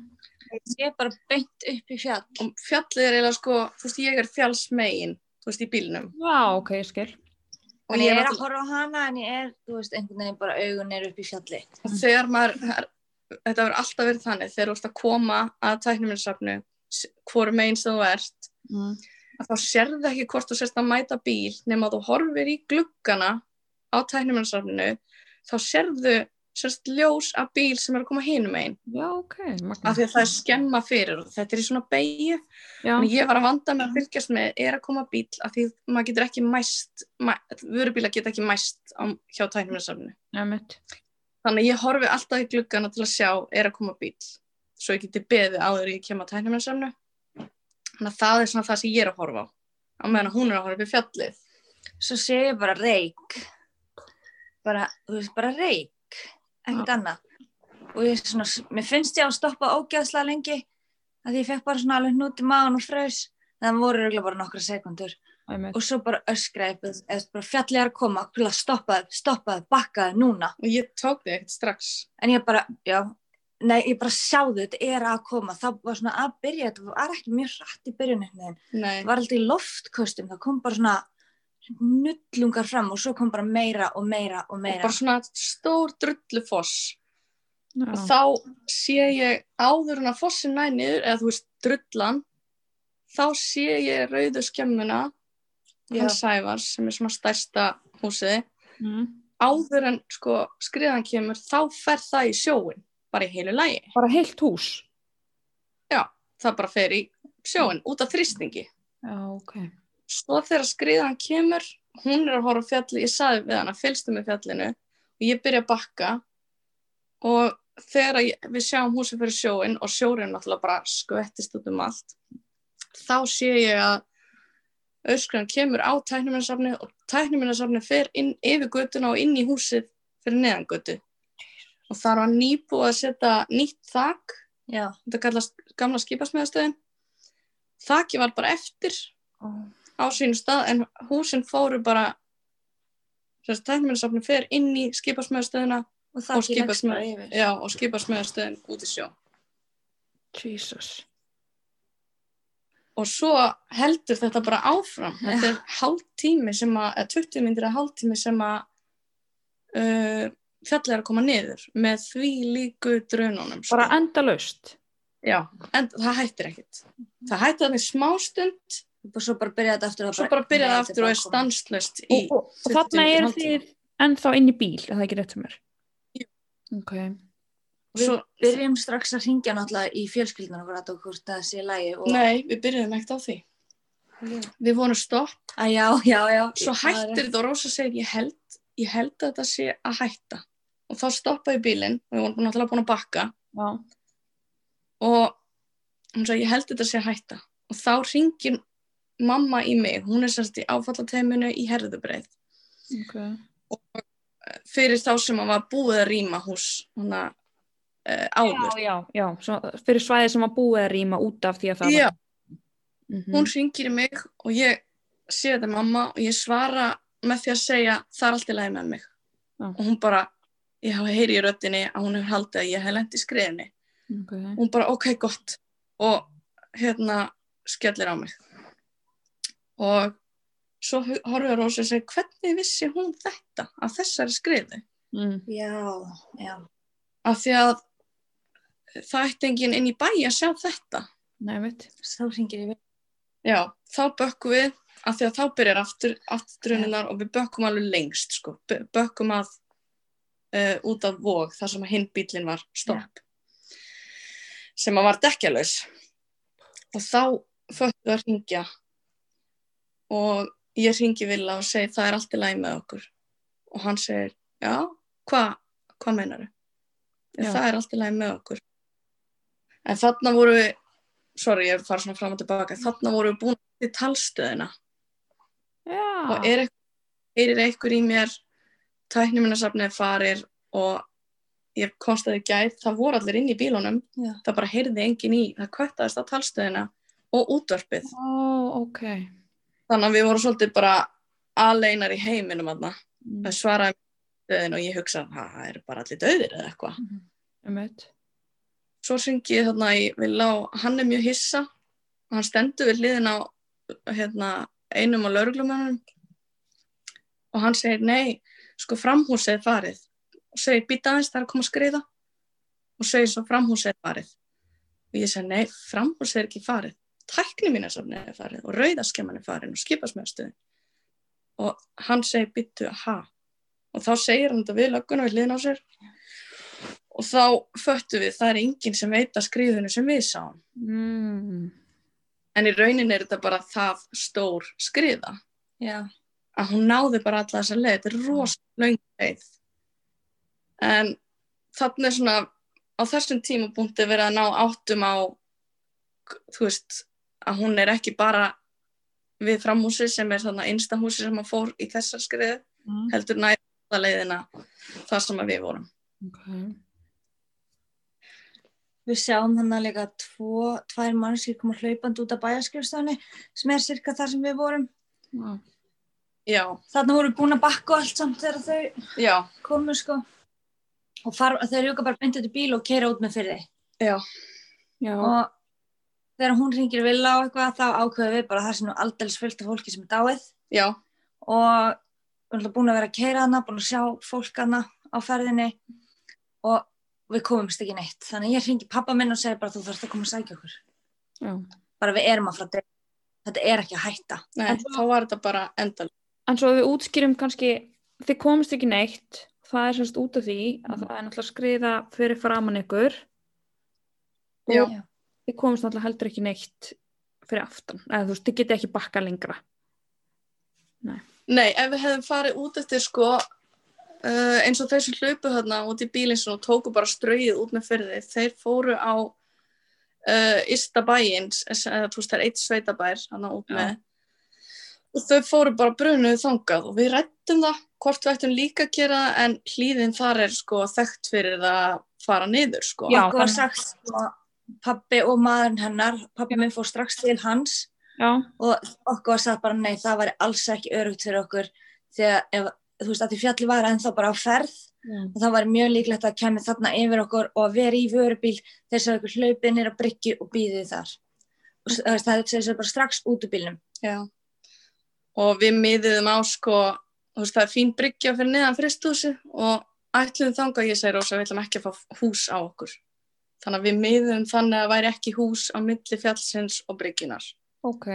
Ég er bara beint upp í fjall. Og fjallið er eiginlega sko, þú veist, ég er fjallsmegin, þú veist, í bílnum. Já, ok, ég skil. Og en ég er að horfa á hana, en ég er, þú veist, einhvern veginn bara augun er upp í fjalli. Og þegar maður, þetta verður alltaf verið þannig, þegar þú ert að koma að tækniminnsafnu, hvorum megin sem þú ert, mm. að þá sérðu ekki hvort þú sérst að mæta bíl, nema að þú horfir í gluggana á tækniminnsafninu, þá sérðu sérst ljós af bíl sem er að koma hinum megin. Já, ok. Magna. Af því að það er skemma fyrir og þetta er í svona beigju. En ég var að vanda með að fylgjast með er að koma bíl af því maður getur ekki mæst, vörubíla geta ekki mæst á, hjá tækniminnsafninu. Þannig að ég horfi alltaf í gluggana til að sjá er að koma bíl. Svo ég geti beðið áður ég kem á tækniminnsafnu. Þannig að það er svona það sem ég er að horfa á. Á meðan hún er að horfa upp í fjallið. Svo sé ég bara reyk. Bara, þú veist, bara reyk. Ekkert ja. Annað. Og ég svona, mér finnst ég að stoppa ógeðslega lengi. Því ég fekk bara svona alveg hnút í magann og fraus. Það voru örugglega bara nokkra sekúndur. Og svo bara öskraði, eftir bara fjallið er að koma, bara stoppaði, stoppaði, bakkaði núna. Og ég tók þig ekkert strax. En ég bara, já. Nei, ég bara sjáðu, þetta er að koma, það var svona að byrja, þetta var ekki mjög hratt í byrjunni, það var alltaf í loftköstum, það kom bara svona nullungar fram og svo kom bara meira og meira og meira. Og bara svona stór drullufoss Já. Og þá sé ég áður en að fossin nær niður, eða þú veist drullan, þá sé ég rauðu skemmuna, hans Sævars sem er svona stærsta húsið, mm. áður en sko skriðan kemur, þá fer það í sjóinn. Bara í heilu lagi. Bara heilt hús? Já, það bara fer í sjóinn, út af þrýstingi. Já, ok. Svo þegar skriðan kemur, hún er að horfa á fjalli, ég sagði við hana, fylgstu með fjallinu, og ég byrja að bakka, og þegar ég, við sjáum húsið fyrir sjóinn, og sjórinn náttúrulega bara skvettist út um allt, þá sé ég að öskran kemur á tækniminnsafnið, og tækniminnsafnið fer inn yfir götuna og inn í húsið fyrir neðan götu. Og þar var nýbúið að setja nýtt þak, Já. Þetta kallast gamla skipasmiðastöðin. Þakið var bara eftir oh. á sínu stað, en húsin fóru bara, þess að tækniminnsafnið fer inn í skipasmiðastöðina og, og, skipasmið, já, og skipasmiðastöðin út í sjó. Jesus. Og svo heldur þetta bara áfram. Yeah. Þetta er hálftími sem að, eða tuttugu myndir að hálftími sem að, uh, fjallið er að koma niður með því líku drununum. Sko. Bara endalaust? Já, en, það hættir ekkert. Það hætti þannig smástund og svo bara byrjaði þetta aftur og svo bara byrjaði aftur og er stanslaust í og, og, og þarna er þið ennþá inn í bíl, er það ekki rétt sem er? Jú. Ok. Við svo, byrjum strax að hringja náttúrulega í fjölskyldunum og ræta okkur það sé lægi og... Nei, við byrjum ekkert á því. Yeah. Við vorum stopp. Að já, já, já. Svo hættir þetta og Rósa segir, ég held, ég held að þetta sé að hætta. Og þá stoppaði bílinn og við vorum náttúrulega búin að bakka. Já. Og hún sagði, ég held þetta sé að hætta. Og þá hringir mamma í mig. Hún er semst í áfallateyminu í Herðubreið. Okay. Og fyrir þá sem hann var búið að rýma hús, hana, Uh, áður. Já, já, já, svo, fyrir svæði sem var búið að rýma út af því að það já. Var. Mm-hmm. Hún hringir í mig og ég sé þetta mamma og ég svara með því að segja það er allt í lagi með mig. Ah. Og hún bara, ég heyri í röddinni að hún hefur haldið að ég hef lent í skriðinni. Okay. Hún bara, ok, gott. Og hérna skellir á mig. Og svo horfir Rósa og segir, hvernig vissi hún þetta af þessari skriðu? Mm. Já, já. Af því að það ætti enginn inn í bæ að sjá þetta. Nei, veit. Þá hringir ég við. Já, þá bökkum við, af því að þá byrjar aftur, afturunnar og við bökkum alveg lengst, sko. Bökkum að uh, út af Vog, þar sem hinn bíllinn var stopp. Já. Sem að var dekkjalaus. Og þá föttu að hringja. Og ég hringi Villa og segi, það er allt í lagi með okkur. Og hann segir, já, hva, hvað meinarðu? Já. Það er allt í lagi með okkur. En þarna voru við, sorry, ég fara svona fram og tilbaka, þarna voru við búin til talstöðina. Já. Og er eitthvað, eitthvað í mér, tækniminasafnið farir og ég komst að þið gæð, það voru allir inn í bílunum, já. Það bara heyrði enginn í, það kvöttaðist að talstöðina og útvarpið. Ó, oh, ok. Þannig að við vorum svolítið bara aleinar í heiminum aðna, mm. að svara og ég hugsa að það eru bara allir dauðir eða eitthvað mm-hmm. Svo syngi ég þarna í Villa og hann er mjög hissa og hann stendur við hliðina á hérna, einum á lögreglumönnum og hann segir nei, sko framhúsið farið og segir bíddu aðeins það er að koma að skriða og segir svo framhúsið farið og ég segir nei, framhúsið er ekki farið tækniminasafnið er farið og rauðaskemman er farin og skipasmiðastöðin og hann segir bíddu að ha og þá segir hann þetta við lögguna við hliðina á sér og þá föttu við það er enginn sem veit að skriðunum sem við sáum mm. en í raunin er þetta bara það stór skriða yeah. að hún náði bara alla þessa leið, þetta er rosalega löng leið en þarna er svona á þessum tímapunkti verið að ná áttum á þú veist að hún er ekki bara við framhúsi sem er þarna innsta húsi sem hann fór í þessa skriðu mm. heldur næ það leiðina það sem við vorum. Okay. Við sjáum þannig líka tvo, tvær mannskir koma hlaupandi út af bæjarskrifstofunni sem er cirka þar sem við vorum. Mm. Já. Þarna vorum við búin að bakka allt samt þegar þau já. Komu sko. Og far, þau rjúka bara beint út í bíl og keyra út með firði. Já. Já. Og þegar hún hringir Villa á eitthvað þá ákveðum við bara þar sem nú aldeilis fullt af fólki sem er dáið. Já. Og við erum búin að vera að keyra hana, búin að sjá fólk hana á ferðinni og við komumst ekki neitt. Þannig ég hringi pabba minn og segir bara þú þarfst að koma að sækja okkur. Já. Bara við erum að frá degi. Þetta er ekki að hætta. Nei, en þá var þetta bara endalega. En svo við útskýrum kannski, þið komumst ekki neitt, það er semst út af því að það er náttúrulega skriða fyrir framan ykkur. Já. Og þið komumst náttúrulega heldur ekki neitt fyrir aftan. Eða þú veist, þið getið ekki bakkað lengra. Nei. Nei, ef við hefðum farið út eftir sko uh, eins og þeir sem hlaupu þarna út í bílinn og tóku bara straugið út með firði, þeir fóru á uh, ysta bæinn, eða þú veist það er eitt sveitabær þarna út með ja. Og þau fóru bara brunuðu þangað og við ræddum það hvort við ættum líka að gera en hlíðin þar er sko þekkt fyrir það fara niður sko. Já, það var sagt sko pabbi og maðurinn hennar, pabbi minn fór strax til hans. Já. Og okkur var sagt bara nei, það var alls ekki öruggt fyrir okkur þegar ef, þú veist að því fjalli var ennþá bara á ferð já. Og það var mjög líklegt að kemur þarna yfir okkur og vera í vörubíl þess að okkur hlaupi niður á bryggju og bíðið þar og það, það er þess að bara strax út úr bílnum já. Og við miðuðum á sko, þú veist það er fín bryggja fyrir neðan frystúsi og ætluðum þangað ég segir Rósa, við ætlum ekki að fá hús á okkur þannig að við miðuðum þannig að væri ekki hús á milli fjallsins og bryggjunar. Ok.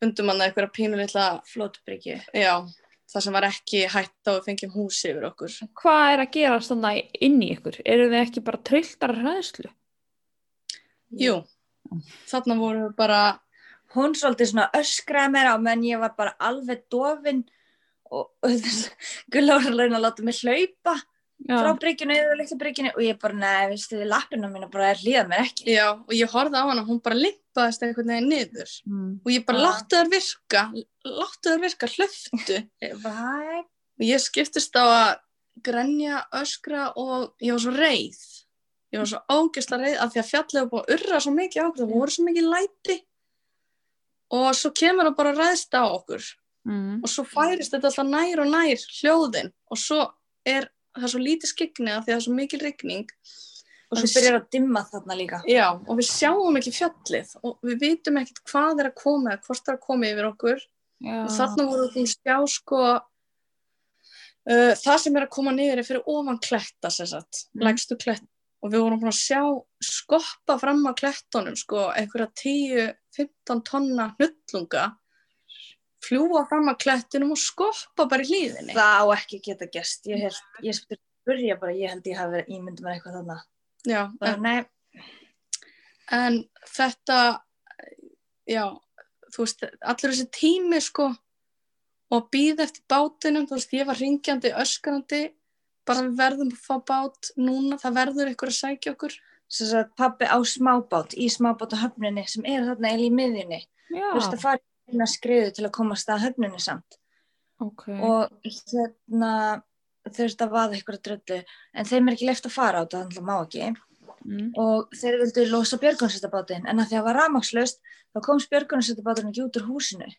Fundum hann að einhverja pínu litla flotbryggju. Já, það sem var ekki hætt á að fengjum hús yfir okkur. Hvað er að gera svona inn í ykkur? Eru þið ekki bara trilltar hræðslu? Jú, þarna voru við bara... Hún svolítið svona öskraði mér á meðan ég var bara alveg dofin og Gulla var alveg að láta mig hlaupa Já. Frá bryggjunni eða litlu bryggjunni og ég bara, nei, veistu þið, lappina mína bara er hlýða mér ekki. Já, og ég horfði á hana, hún bara limpaðist einhvern veginn niður mm. og ég bara láttu þær virka, láttu þær virka, hlöftu. Og ég skiptist á að grenja, öskra og ég var svo reið. Ég var svo ógeðslega reið af því að fjallið var búið að urra svo mikið á okkur, það voru svo mikið læti og svo kemur það bara að ræðst á okkur mm. og svo færist þetta alltaf nær og nær hljóðin og svo er það svo lítið skyggni af því að það er svo mikil rigning og svo byrjar að dimma þarna líka. Já, og við sjáum ekki fjallið og við vitum ekkert hvað er að koma eða hvort það er að koma yfir okkur Já. Og þarna voru við að sjá sko uh, það sem er að koma niður er fyrir ofan kletta sem sagt, mm. lægstu kletta. Og við vorum búin að sjá skoppa fram að klettunum, sko, einhverja tíu til fimmtán tonna hnullunga, fljúa fram að klettunum og skoppa bara í hlíðinni. Það á ekki geta gerst. Ég held, ég spurði bara, ég held ég hafi verið ímyndum með eitthvað þarna. Já, en, en þetta, já, þú veist, allir þessi tími, sko, og bíð eftir bátinum, þú veist, ég var hringjandi, öskrandi, bara við verðum að fá bát núna, það verður ykkur að sækja okkur. Svo að pabbi á smábát, í smábát á höfninni sem er þarna í miðjunni. Þú veist að fara í eina skriðu til að komast að höfninni samt. Okay. Og þarna þurfti að vaða ykkur að dröldu, en þeim er ekki leyft að fara á þetta, þannig að má ekki. Mm. Og þeir vildu losa björgunarsveitabátinn, en að því að það var rafmagnslaust, þá komst björgunarsveitabáturinn ekki út úr húsinu.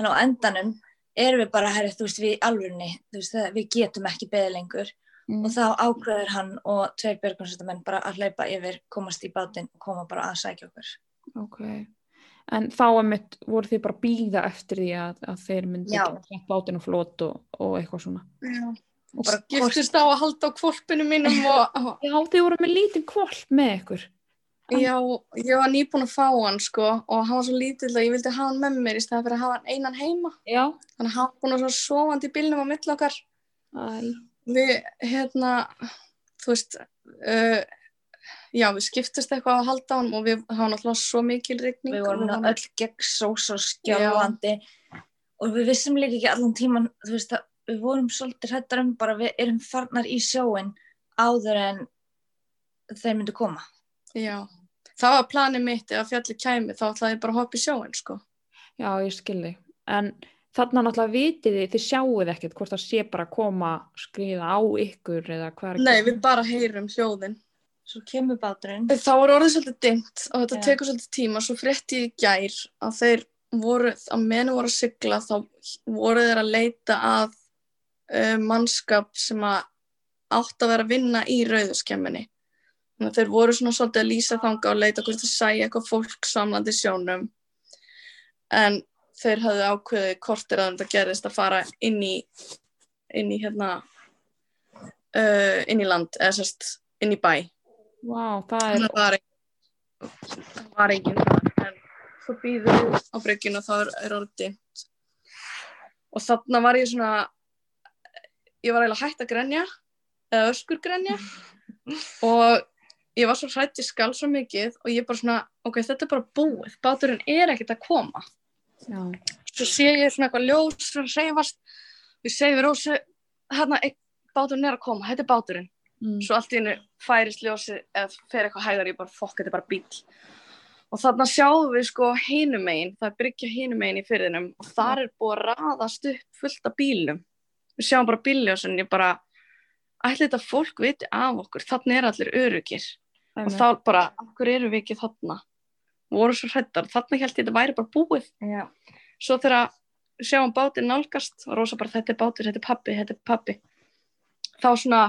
Þannig á endanum erum við bara, herri, þú veist, við alvörunni, þú veist, við getum ekki beðið lengur mm. og þá ákveður hann og tveir björgunarsveitarmenn bara að hlaupa yfir, komast í bátinn og koma bara að sækja okkur. Ok, en þá einmitt voru þið bara bíða eftir því að, að þeir myndi ekki bátinn og flot og, og eitthvað svona. Já, og bara giftist á að halda á hvolpinu mínum og... og... Já, þið voru með lítinn hvolp með ykkur. Hann... Já, ég var nýbúin að fá hann sko og hann var svo lítill að ég vildi hafa hann með mér í staðar fyrir að hafa hann einan heima. Já. Þannig að hann búin að svo sofandi í bílnum á milli okkar. Æ. Við, hérna, þú veist, uh, já, við skiptist eitthvað að halda hann og við hafa náttúrulega svo mikil rigning. Við vorum hann... öll gegn sós og skjálfandi og við vissum líka ekki allan tíman, þú veist, að við vorum svolítið hræddar um bara við erum farnar í sjóinn áður en þeir myndu koma. Já, það var planið mitt ef að fjallið kæmi, þá ætlaði ég bara að hoppa í sjóinn, sko. Já, ég skilði. En þarna náttúrulega vitið þið, þið sjáuð ekkert hvort það sé bara koma skriða á ykkur eða hver... Nei, við bara heyrum hljóðin. Svo kemur báturinn. Þá var orðið svolítið dimmt og þetta Já. Tekur svolítið tíma, svo frétti ég gær að þeir voru, að meni voru að sigla, þá voru þeir að leita að uh, mannskap sem að átt að vera að vinna í rauðuskemmunni. Þannig að þeir voru svona svolítið að lýsa þanga og leita hvort þeir sæja eitthvað fólk samlandi sjónum. En þeir höfðu ákveðið kortir að þetta gerðist að fara inn í, inn í, hérna, uh, inn í land, eða sérst, inn í bæ. Vá, það er... Þannig að það var enginn þar, en svo býðum við á bryggjunni og það er orðið dimmt. Og þarna var ég svona, ég var eiginlega hætt að grenja, eða öskur grenja, og... Ég var svo hrædd, ég skalf svo mikið og ég bara svona, ok, þetta er bara búið, báturinn er ekkert að koma. Já. Svo sé ég svona eitthvað ljós, svona hreyfast, og ég segi við Rósu, hérna, báturinn er að koma, þetta er báturinn. Mm. Svo allt í hennu færist ljósið eða fer eitthvað hægar, ég bara, fokk, þetta er bara bíll. Og þarna sjáum við sko hinum megin, það er bryggja hinum megin í firðinum og þar er búið að raðast upp fullt af bílum. Við sjáum bara bílljósin, ég bara, ætli þetta fólk viti af okkur, þarna er allir öruggir. Æmjö. Og þá bara, okkur eru við ekki þarna, voru svo hræddar, þarna held ég þetta væri bara búið. Já. Svo þegar sjáum bátinn nálgast og Rósa bara, þetta er bátur, þetta er pabbi, þetta er pabbi. Þá svona,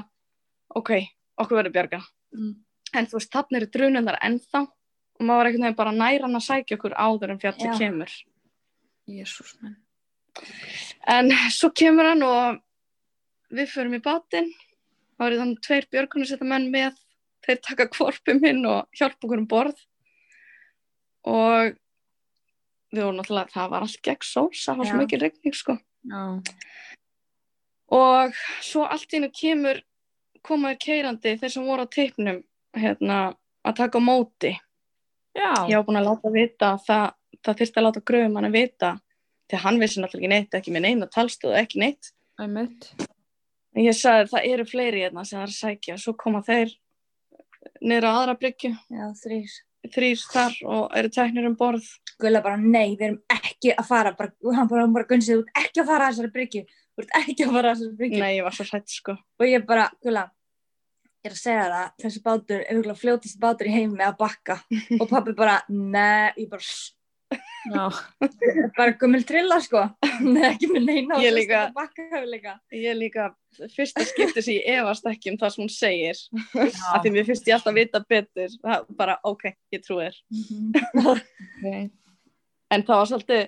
ok, okkur verður bjarga. Mm. En þú veist, þarna eru drununnar ennþá og maður var einhvern veginn bara næran að sækja okkur áður en fjallið Já. Kemur. Jesús menn. En svo kemur hann og við förum í bátinn, þá eru þannig tveir björgunarsveitarmenn með. Þeir taka hvolpinn minn og hjálpa okkur um borð og við vorum náttúrulega, það var allt gegn sós, það var svo mikil rigning sko. Já. og svo allt í einu kemur komaður keyrandi þeir sem voru á teipnum hérna, að taka á móti. Já. Ég var búin að láta vita það, það þyrfti að láta gröfum hann að vita því hann vissi náttúrulega ekki neitt, ekki með neina talstöðu, ekki neitt. Æmitt. Ég sagði það eru fleiri hérna sem það er að sækja og svo koma þeir niður á aðra bryggju. Já, þrýr. Þrýr þar og eru teknir um borð. Gulla bara nei, við erum ekki að fara, bara, hann bara, bara gunsið út, ekki að fara að þessari bryggju. Þú ert ekki að fara að þessari bryggju. Nei, ég var svo hrædd sko. Og ég bara, Gulla, ég er að segja það, þessi bátur er huglega fljótist bátur í heimi að bakka. Og pabbi bara, nei, ég bara... Já. Bara gömul trilla sko. Nei, ekki með neina á þessu bakkaðu líka. Ég líka fyrsta skipti sem ég efast ekki um það sem hún segir. Af því mér finnst ég alltaf vita betur. Það, bara ok, ég trúi þér. Mm-hmm. Okay. En það var svolítið,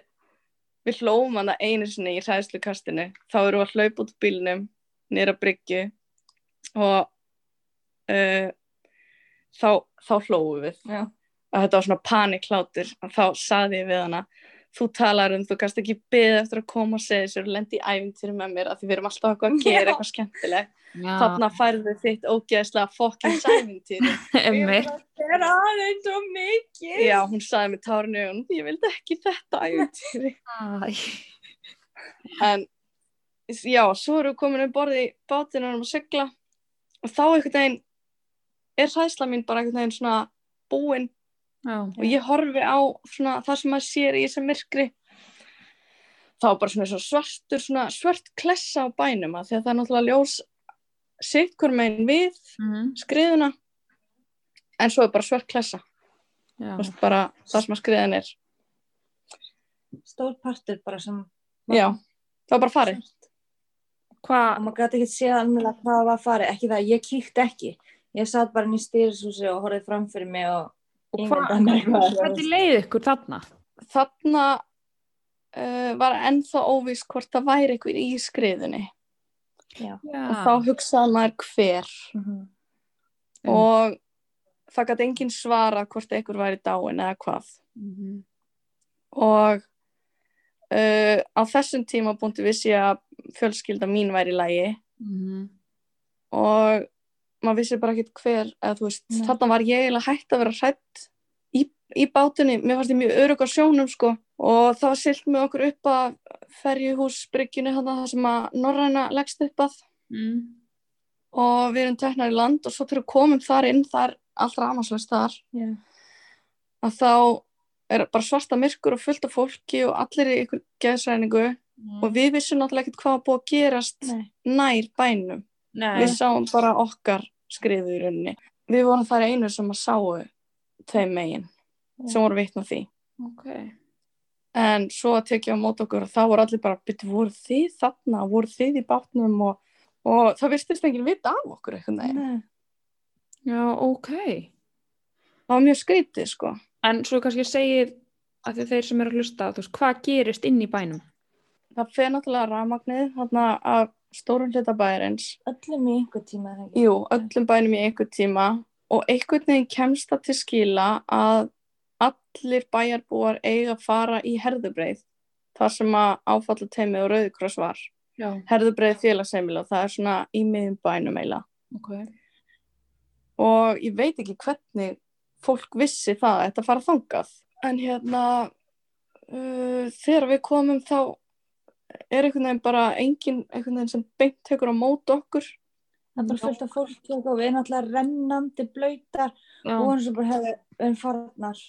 við hlófum hana einu sinni í hræðslukastinu. Þá erum við að hlaupa út bílnum, niður að bryggju og uh, þá, þá hlófum við. Já. Að þetta var svona paniklátur, að þá sagði ég við hana, þú talar um, þú kannst ekki beðið eftir að koma og segja sér og lendi í ævintýri með mér að því við erum alltaf eitthvað að gera eitthvað skemmtilegt. Þarna færðu þitt ógeðslega fokkins ævintýri. Ég var að gera aðeins og mikið. Já, hún sagði með tárin í augunum, ég vildi ekki þetta ævintýri. En já, svo erum við komin um borð í bátinn og erum að sigla og þá einhvern veginn er hræðsla mín bara einhvern veginn svona búin. Já, og ég horfi á svona það sem maður sér í þessu myrkri þá bara svona svo svartur svona svört klessa á bænum að því að það er náttúrulega ljós sitt hver megin við mm-hmm. skriðuna en svo er bara svört klessa Vist, bara það sem að skriðan er stór partur bara sem var... Já, það var bara farið Hva... og maður gæti ekki séð alveg hvað var farið ekki það, ég kíkti ekki ég satt bara inn í stýrishúsi og horfði fram fyrir mig og Og hvað leið ykkur þarna? Þarna uh, var ennþá óvís hvort það væri ykkur í skriðunni. Já. Og þá hugsaði maður hver. Mm-hmm. Og mm. það gæti enginn svara hvort ykkur væri dáin eða hvað. Mm-hmm. Og uh, á þessum tíma búndi vissi ég að fjölskylda mín væri í lagi. Mm-hmm. Og... maður vissi bara ekkert hver eða þú veist Nei. Þarna var ég eiginlega hætt að vera hrædd í, í bátunni, mér fannst ég mjög örugg á sjónum sko og það var siglt með okkur upp að ferjuhúsbryggjunni þarna þar sem að norræna leggst upp að mm. og við erum teknar í land og svo þegar við komum þar inn þar allt rafmagnslaust þar yeah. að þá er bara svarta myrkur og fullt af fólki og allir í ykkur geðsræningu mm. og við vissum náttúrulega ekkert hvað var búið að gerast Nei. Nær bænum Nei. Við sáum bara okkar skriðu í rauninni. Við vorum þar einu sem að sáu tveim megin, yeah. sem voru vitna því. Okay. En svo að tekja á mót okkur og þá voru allir bara, byrju, voru þið þarna, voru þið í bátnum og, og það virtist enginn vita af okkur eitthvað neginn. Já, ok. Það var mjög skrítið, sko. En svo kannski segir að þeir sem eru að hlusta, þú veist, hvað gerist inn í bænum? Það fer náttúrulega rafmagnið, þarna að stórum hluta bæjarins öllum í einhver tíma ekki? Jú, öllum bænum í einhver tíma og einhvern veginn kemst það til skila að allir bæjarbúar eiga að fara í Herðubreið þar sem að áfallateymið og Rauðikross var Já. Herðubreið félagsheimili og það er svona í miðjum bænum eiginlega okay. og ég veit ekki hvernig fólk vissi það að þetta fara þangað en hérna uh, þegar við komum þá er einhvern veginn bara engin einhvern veginn sem beint tekur á mót okkur það er bara fullt af fólk og við erum alltaf rennandi blöytar já. Og eins og bara hefur einn farnar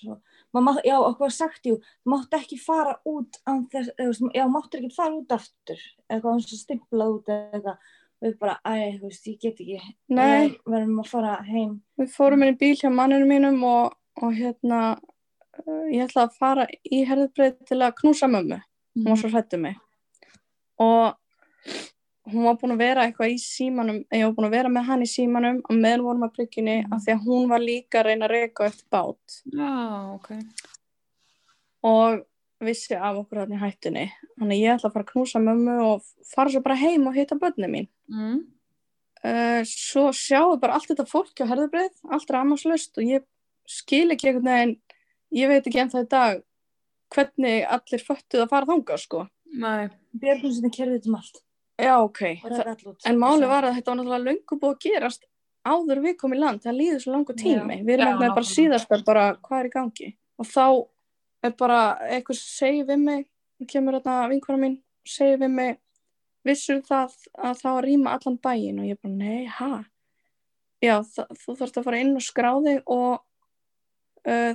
maður, já okkur var sagt jú máttu ekki fara út án þess, þess, já máttu ekki fara út aftur eitthvað eins og stimplað út eitthvað við bara, æ, þú veist, ég get ekki Nei. Við verðum að fara heim við fórum inn í bíl hjá manninu mínum og, og hérna ég ætla að fara í Herðubreið til að knúsa mömmu mm. hún var svo hrædd um mig og hún var búin að vera eitthvað í símanum, ég var búin að vera með hann í símanum og meðan vorum að bryggjunni af því að hún var líka að reyna að reka eftir bát. Já, ok. Og vissi af okkur þarna í hættunni. Þannig ég ætla að fara að knúsa mömmu og fara svo bara heim og hitta börnin mín. Mm. Uh, svo sjáum bara allt þetta fólk á Herðubreið, allt rafmagnslaust og ég skil ekki einhvern veginn, ég veit ekki ennþá í dag hvernig allir föttuðu að fara þangað sko. Nei. Björgunarsveitarkerfið um allt. Já, ok. Þa, en máli var að þetta var náttúrulega löngu búið að gerast áður við komum í land. Það líður svo langur tími. Já, við erum já, bara síðast bara hvað er í gangi. Og þá er bara eitthvað segir við mig, kemur þarna vinkona mín, segir við mig, vissum það að það var að rýma allan bæinn og ég bara, nei, ha? Já, það, þú þarft að fara inn og skrá þig og uh,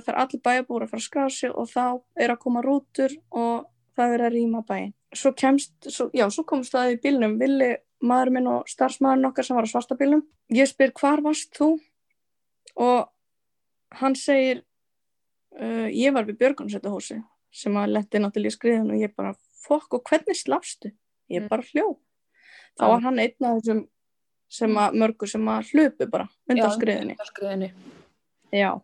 það er allir bæjarbúar að fara að skrá sig og þá er að koma rútur og það er að rýma bæinn. Svo kemst, svo, já, svo komst það í bílnum, Villi, maður minn og starfsmaðurinn okkar sem var á svarta bílnum. Ég spyr, hvar varst þú? Og hann segir, uh, ég var við Björgunarsveitarhúsi sem að lenti náttúrulega í skriðinu og ég bara, fokk, og hvernig slappstu? Ég bara hljó. Þá var hann einn af þessum sem að mörgur sem að hlupu bara undan skriðinni. Já, skriðinni. Já.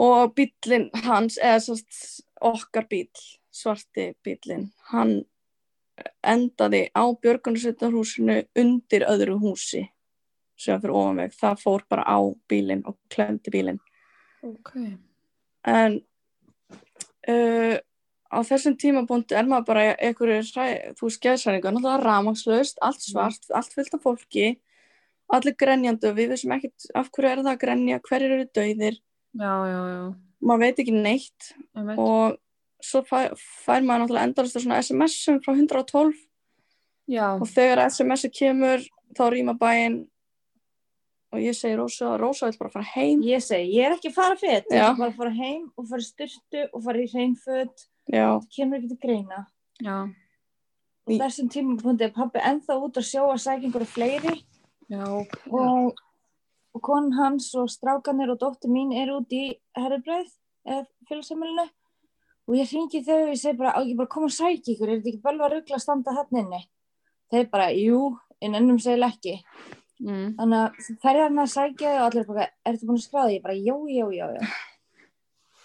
Og bíllinn hans, eða sást okkar bíll, svarti bíllinn, hann endaði á Björgunarsveitarhúsinu undir öðru húsi sem fyrir ofanveg. Það fór bara á bílinn og klemdi bílinn. Ok. En... Uh, á þessum tímabúndu er maður bara einhverju hræ, þú skæðsæringu, náttúrulega rafmagnslaust, allt svart, allt fullt af fólki, allir grenjandi og við vissum ekkert af hverju er það að grenja, hverjir eru dauðir. Já, já, já. Maður veit ekki neitt veit. Og svo fær, fær maður náttúrulega endalaust svona S M S-um frá hundrað og tólf já. Og þegar S M S-ið kemur þá rýma bæinn og ég segi Rósa, Rósa vill bara fara heim. Ég segi, ég er ekki að fara fett, ég er bara að fara heim og fara í styrtu og fara í hreinföt. Já. Það kemur ekki til greina. Já. Og þessum tímapunkti er pabbi ennþá út að sjóa sækingur og fleiri. Já. Og, og konan hans og strákanir og dóttir mín er út í Herðubreið, eða félagsheimilinu. Og ég hringi þau og ég segi bara, á ekki bara koma og sækja ykkur, er þetta ekki bölva rugla að standa þarna inni? Þeir bara, jú, en ennum segil ekki. Mm. Þannig að það færði hann að sækja og allir bara, er þetta búin að skráði? Ég bara, já, já, já, já.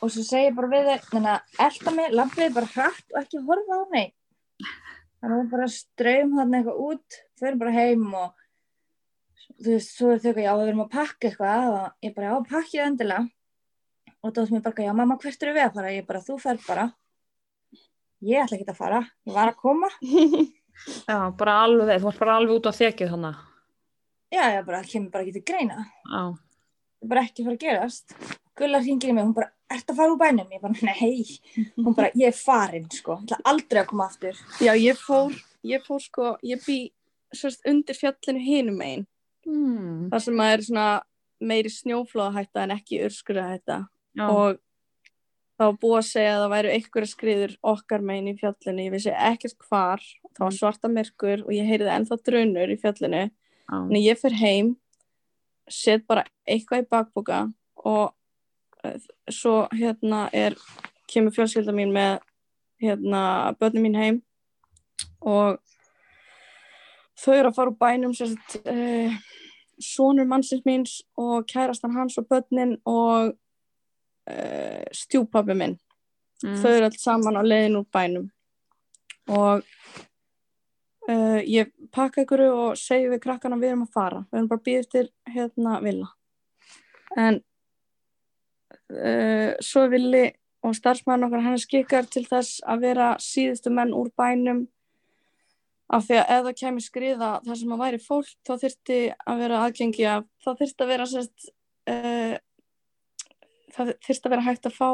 Og svo segi ég bara við þeir, þannig að elta mig, lampið bara hratt og ekki horfa á mig. Þannig að við bara ströfum þarna eitthvað út, förum bara heim og þú veist, svo er þau eitthvað, já, við erum að pakka eitthvað og ég bara, já, pakka það endilega. Og þá sem ég bara, já, mamma, hvert eru við að fara? Ég bara, þú fer bara. Ég ætla ekki að fara, ég var að koma. Já, bara alveg, þú varst bara alveg út á þekið þannig. Já, já, bara, kemur bara ekki til greina. Já. Það er bara ekki að fara að gerast. Gulla hringir í mig, hún bara, ert að fara úr bænum? Ég bara, nei, hún bara, ég er farin, sko, ég ætla aldrei að koma aftur. Já, ég fór, ég fór, sko, ég bý, sérst, undir fjallinu hinum megin, mm. þar sem maður er svona meiri snjóflóðahætta en ekki örskurðahætta. Já. Og þá var búið að segja að það væru einhverja skriður okkar megin í fjallinu, ég vissi ekkert hvar, það var svarta myrkur og ég heyrði ennþá drunur í fjallinu, Já. En ég fer heim, set bara eitthvað í bakpoka og svo hérna er kemur fjölskylda mín með hérna börnin mín heim og þau eru að fara úr bænum sérst, eh, sonur mannsins míns og kærastan hans og börnin og eh, stjúpabbi minn mm. þau eru allt saman á leiðin úr bænum og eh, ég pakka ykkur og segi við krakkana við erum að fara við erum bara að bíða eftir hérna Villa en Uh, svo Villi og starfsmaðurinn okkar hann skikkar til þess að vera síðustu menn úr bænum af því að ef það kæmi skriða þar sem að væri fólk þá þyrfti að vera aðgengi af, þá þyrfti að vera sérst, uh, það þyrfti að vera hægt að fá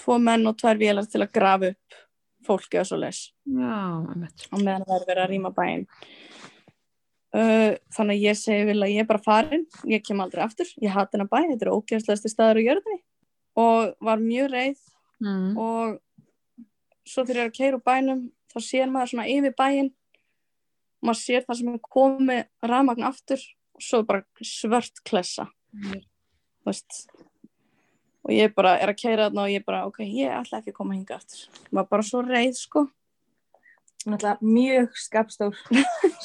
tvo menn og tvær vélar til að grafa upp fólki og svo leys Já, einmitt. Og meðan það er verið að rýma bæinn Uh, þannig að ég segi Villa ég er bara farin, ég kem aldrei aftur, ég hata hennar bæ, þetta er ógeðslegasti staður á jörðinni og var mjög reið mm. og svo þegar ég er að keyra úr bænum þá sér maður svona yfir bæinn og maður sér það sem er komið rafmagn aftur og svo bara svört klessa mm. þú veist og ég bara er að keyra þarna og ég bara ok, ég ætla ekki að koma hinga aftur maður bara svo reið sko náttúrulega mjög skapstór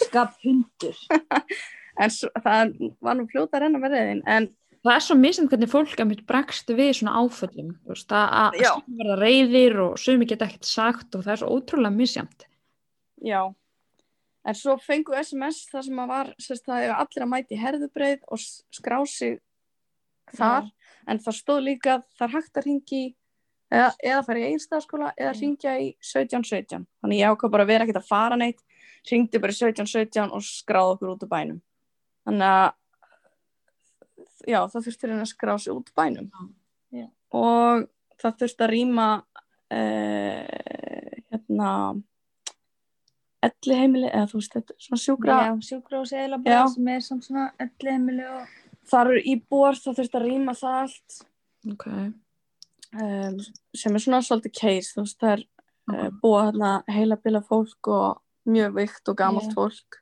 skaphundur en svo, það var nú fljóta að renna með reiðin en það er svo misjafnt hvernig fólk að mitt bregst við svona áföllum þú veist að, að sumir verða reiðir og sumir geta ekkert sagt og það er svo ótrúlega misjafnt já en svo fengu S M S þar sem að var sérst, það hefur allir að mæti Herðubreið og skrá sig þar já. En það stóð líka þar hægt að hringi eða, eða fara í Egilsstaðaskóla eða hringja í sautján sautján þannig ég ákvað bara að vera ekkert að fara neitt hringdi bara sautján sautján og skráði okkur út úr bænum. Þannig að já, það þurfti að skrá sig út úr bænum. Já. Og það þurfti að rýma eh, hérna elliheimili eða þú veist þetta svona sjúkra já, sjúkrahús eða bara sem er samt svona elliheimili og þar eru íbúar, það þurfti að rýma það allt. Okay. Um, sem er svona svolítið case, þú veist það er okay. búa hérna heilabila fólk og mjög veikt og gamalt yeah. fólk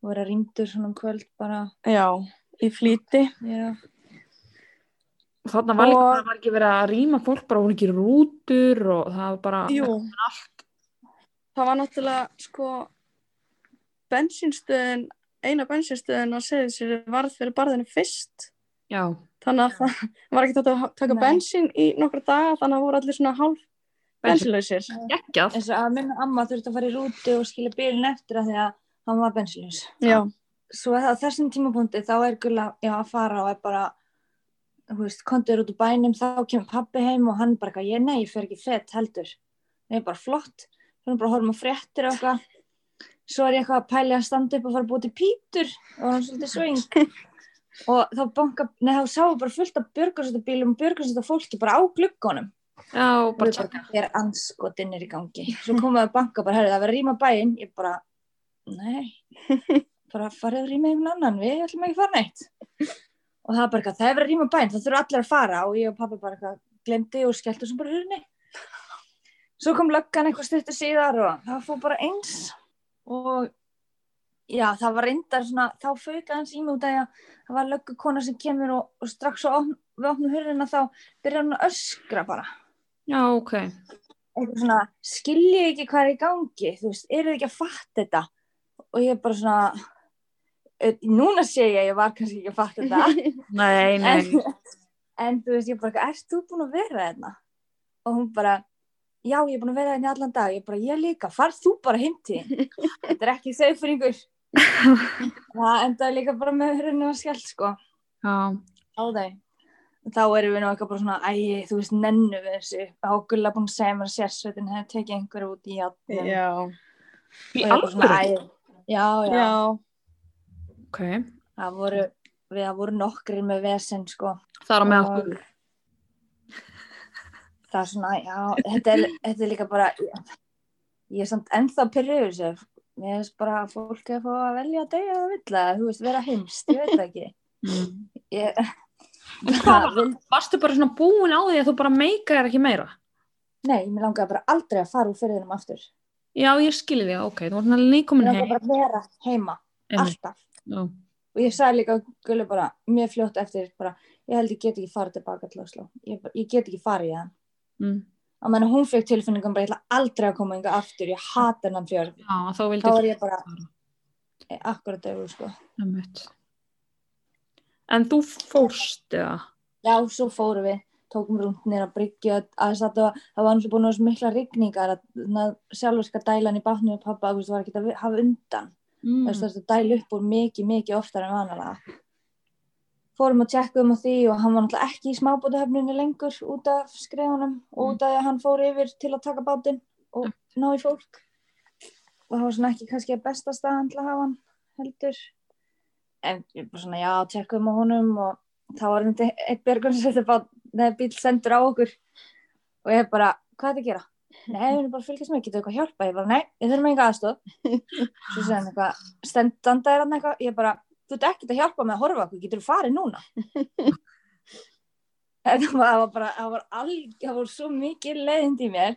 og vera rýmdur svona um kvöld bara já, í flýti yeah. þarna var líka bara var ekki verið að rýma fólk bara voru ekki rútur og það var bara Jú. Allt það var náttúrulega sko bensínstöðin, eina bensínstöðin á Seyðisfirði varð fyrir barðinu fyrst já þannig að það var ekki þetta að taka Nei. Bensín í nokkra daga þannig að voru allir svona hálf bensínlausir geggjað eins og að minna amma þurfti að fara í rútu og skilja bílinn eftir af því að hann var bensínlaus já svo að þessum tímapunkti þá er gulla já að fara og er bara þú veist komdu út úr bænum þá kemur pabbi heim og hann bara ég nei ég fer ekki fett heldur nei bara flott þannig bara horfum á fréttir og eitthvað svo er ég eitthvað að pæla að standa upp og fara að búa til pítur og hann svolítið svöng og þá banka nei þá sáu bara fullt af björgunarsveitarbílum og björgunarsveitarfólki bara á gluggunum já bara taka er andskotinn er í gangi svo komaðu að banka bara heyrðu það verður að rýma bæinn ég bara nei bara farið að rýma einhvern annan við ætlum ekki fara neitt og það bara það er verið að rýma bæinn það þurfa allir að fara og ég og pabbi bara eitthvað gleymdi og skellti svo bara hurðinni svo kom löggan eitthvað stuttu síðar og það fór bara eins og Já, það var reyndar svona, þá fauk aðeins í mig út að það var löggukona sem kemur og, og strax og opn, við opnum hurðina þá byrjar hún að öskra bara. Já, ok. Eitthvað svona, skiljiði ekki hvað er í gangi, þú veist, eruð ekki að fatta þetta? Og ég bara svona, núna sé ég að ég var kannski ekki að fatta þetta. nei, nei. En, en þú veist, ég bara, erst þú búin að vera þarna? Og hún bara... Já, ég er búin að vera hérna allan dag, ég bara, ég líka, far þú bara heimti, þetta er ekki safe fyrir yngur. Það endaði líka bara með hurðinni var skellt, sko. Já. Á þeim. Þá erum við nú eitthvað bara svona, æ, þú veist, nennu við þessu, á gulla búin að segja mér að sérsveitin hefði tekið einhverju út í hjálpum. Já. Í alvöru? Já, já. Já. Ok. Það voru, við það voru nokkrir með vesen, sko. Það var með og... okkur. Það er svona, já, þetta er, þetta er líka bara, ég, ég er samt ennþá pirruð þessu, mér finnst bara að fólk er að fá að velja að deyja það vill að, þú veist, vera heimst, ég veit það ekki. Mm. Ég, það, vil... Varstu bara svona búin á því að þú bara meikaðir ekki meira? Nei, mér langaði bara aldrei að fara úr firðinum aftur. Já, ég skilði því, ok, þú var svona nýkomin heim. Mér langaði bara vera heima, Ennig. Alltaf. Já. Og ég sagði líka gullu bara, mér fljótt eftir, bara, ég held ég get ekki farið tilbaka til Ósló, ég, ég get ekki farið í það. Mm. Á meðan hún fékk tilfinningum bara ég ætla aldrei að koma enga aftur ég hata hennan fjörð já, þá, þá er ég bara ég, akkurat öfru sko en þú fórst eða? Já, svo fórum við tókum rúndnir að bryggju það var alveg búin að smikla rigningar sjálfurska dælan í bátnum og pappa það var ekki að hafa undan mm. það var að dæla upp úr mikið, mikið oftar en vanalega fórum og tjekkum á því og hann var náttúrulega ekki í smábátahöfninni lengur út af skreiðunum og út af að hann fór yfir til að taka bátinn og ná í fólk og það var svona ekki kannski að besta staðan til að hafa hann heldur en ég bara svona já, tjekkum á honum og þá var hann eitt björgunarsveitarbát þegar bíll sendur á okkur og ég bara, hvað er þetta að gera? Nei, við erum bara að fylgjast með, getur eitthvað hjálpa? Ég bara, nei, við þurfum enga aðstoð svo segir hann eitthvað, stendanda er hann eitthvað ég bara, þú ert ekkert að hjálpa með að horfa okkur, getur þú farið núna? það var bara, það var alveg, það voru svo mikið leiðindi í mér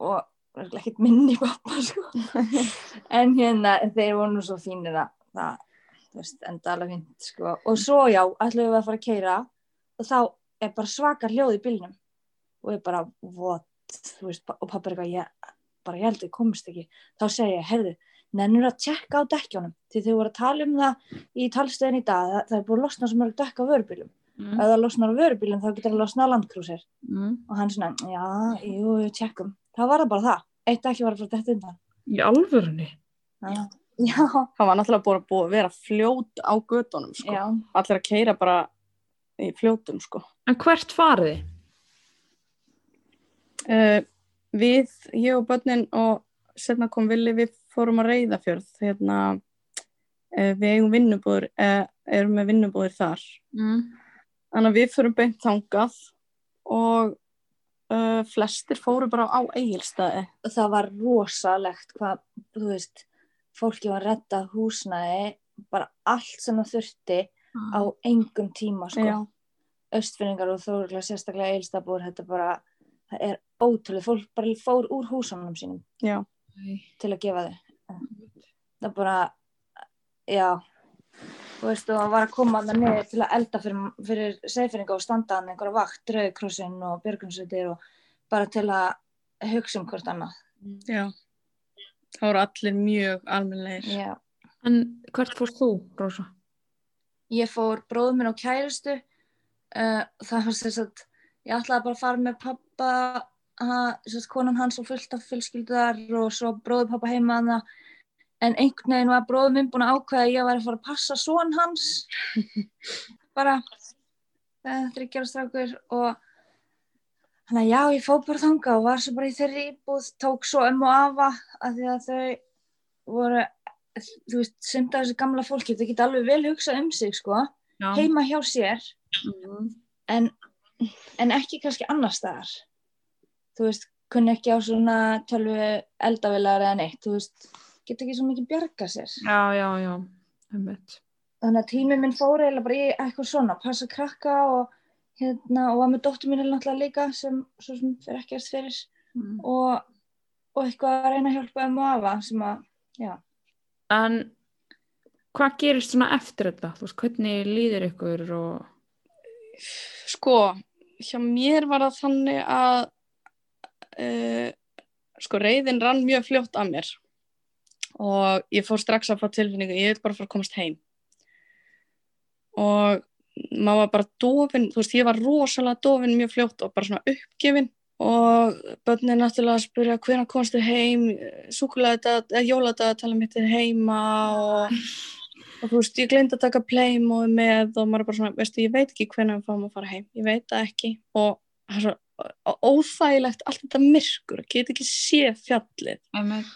og ekkert minni pappa sko en hérna, þeir voru nú svo fínir að það, þú veist, enda alveg fínt sko og svo já, ætlum við að fara að keyra og þá er bara svakar hljóð í bílnum og ég bara, what, þú veist, og pappa er eitthvað, ég bara, ég held að ég komist ekki þá segi ég, heyrðu nennur að tjekka á dekkjónum því þau voru að tala um það í talstöðin í dag það, það er búið að losna sem eru að dekka á vörubílum mm. ef það losnar á vörubílum þá getur það losna á landkrúsir mm. og hann svona, já, jú, tjekkum það var það bara það eitt ekki var að fara detta undan í alvörunni? Já, já. Það var náttúrulega búið að, búið að vera fljót á götunum sko. Allir að keyra bara í fljótum sko. En hvert farið? Uh, við, ég og börnin og seinna kom Villi, við fórum að Reiðafjörð hérna, við eigum vinnubúður, erum með vinnubúður þar mm. þannig að við förum beint þangað og uh, flestir fóru bara á Egilsstaði. Það var rosalegt hvað, þú veist, fólki var redda húsnæði, bara allt sem það þurfti mm. á engum tíma sko. Já. Austfirðingar og þórulega sérstaklega Egilsstaðabúar, þetta bara, það er ótrúlega, fólk bara fór úr húsunum sínum já. Til að gefa þau. Það bara, já, þú veist, og var að koma þarna niður til að elda fyrir, fyrir Seyðfirðinga og standa hann einhverja vakt, Rauði krossinn og Björgunarsveitir og bara til að hugsa um hvort annað. Já, það voru allir mjög almennlegir. Já. En hvert fórst þú, Rósa? Ég fór bróður minn og kærustu. Uh, það var sem sagt, ég ætlaði bara að fara með pappa, ha, sem sagt, konan hans og fullt af fjölskyldar og svo bróður pappa heima hana, en einhvern veginn var bróður minn búinn að ákveða að ég var að fara að passa son hans bara þriggja ára strákur og þannig að já, ég fór bara þangað og var svo bara í þeirri íbúð, tók svo ömmu og afa af því að þau voru, þú veist, sumt af þessu gamla fólki, þau geta alveg vel hugsað um sig sko, já. Heima hjá sér. Mm. En, en ekki kannski annars staðar, þú veist, kunni ekki á svona tölvu eldavélar eða neitt, þú veist, geta ekki svo mikið bjargað sér. Já, já, já, einmitt. Þannig að tíminn minn fór eiginlega bara í eitthvað svona, passa krakka og hérna, og var með dóttur mín náttúrulega líka sem svo sem fer ekki eftir fyrir mm. og, og eitthvað að reyna að hjálpa um og afa sem að, já. En hvað gerist svona eftir þetta, þú veist, hvernig líður ykkur og... Sko, hjá mér var það þannig að uh, sko reiðin rann mjög fljótt að mér og ég fór strax að fá tilfinningu, ég vil bara fara að komast heim og maður var bara dofin, þú veist, ég var rosalega dofin mjög fljótt og bara svona uppgefin og börnin náttúrulega að spyrja hvenær komst þér heim, súkkulaðadaga eða jóladagatalið mitt er heima og og þú veist, ég gleymdi að taka Playmói með og maður bara svona, veistu, ég veit ekki hvenær við fáum að fara heim, ég veit það ekki og það er svo óþægilegt allt þetta myrkur, get ekki séð fjallið. Amen.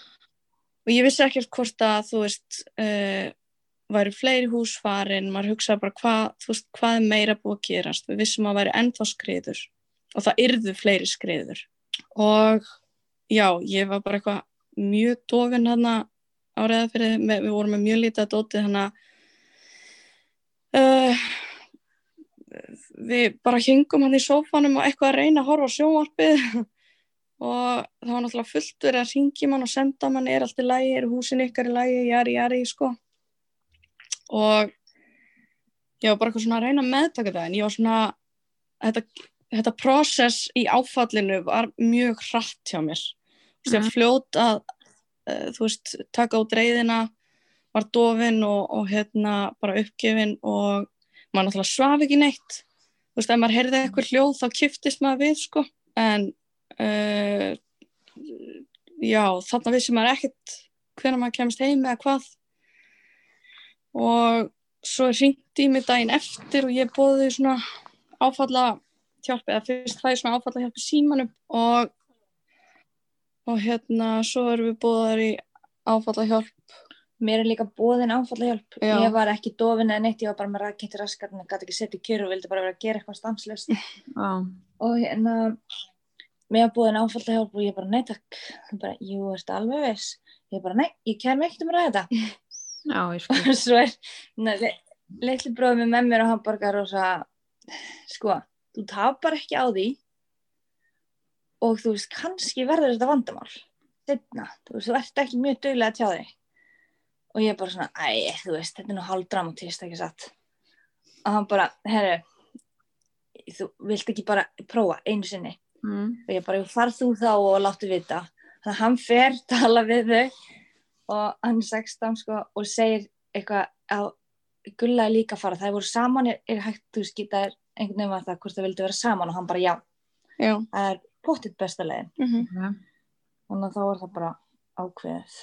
Og ég vissi ekkert hvort að, þú veist, uh, væri fleiri hús farin, maður hugsaði bara hvað, þú veist, hvað er meira búið að gerast, við vissum að væri ennþá skriður og það yrðu fleiri skriður og já, ég var bara eitthvað mjög dofin þarna á Reiðafirði, við vorum með mjög lítið að dótið þannig að uh, við bara hengum hann í sófanum og eitthvað að reyna að horfa á sjónvarpið og það var náttúrulega fullt verið að hringi mann og senda mann, er allt í lagi, er húsin ykkar í lagi, jari, jari, sko og ég var bara eitthvað svona að reyna að meðtaka það en ég var svona, þetta, þetta process í áfallinu var mjög hratt hjá mér þess að fljót að þú veist, taka út reiðina, var dofin og, og hérna bara uppgefin og maður náttúrulega svaf ekki neitt, þú veist, ef maður heyrði eitthvað hljóð þá kiftist maður við sko, en uh, já, þarna vissi maður ekkert hvenær maður kemst heim eða hvað og svo hringdi ég mig daginn eftir og ég boði svona áfalla hjálp eða fyrst það er svona áfalla hjálp í símanum og og hérna, svo erum við boðar í áfallahjálp. Mér er líka boðin áfallahjálp. Já. Ég var ekki dofin eða neitt, ég var bara með rakett í raskarinn, ég gat ekki sett í kyrru og vildi bara vera að gera eitthvað stanslaust. Og hérna, mér var boðin áfallahjálp og ég bara, nei takk. Ég bara, jú, ertu alveg viss? Ég bara, nei, ég kem ekkert um að ræða þetta. Já, ég sko. Og svo er, neð, litli bróðir minn með mér á hamborgar og svo, sko, þú tapar ekki á því. Og þú veist, kannski verður þetta vandamál seinna, þú veist, þú ert ekki mjög duglega að tjá þig. Og ég er bara svona, æ, þú veist, þetta er nú hálf dramatist, ekki satt. Og hann bara, herru, þú vilt ekki bara prófa einu sinni. Mm. Og ég bara, farð þú þá og láttu vita. Þannig að hann fer, tala við þau og hann er sextán, sko, og segir eitthvað að Gulla er líka að fara. Það voru saman, er, er hægt, þú veist, geta einhvern veginn var það, hvort það vildi vera saman og hann bara, já, já. Það er pottitt besta leiðin. Mm-hmm. Þannig að þá var það bara ákveðið.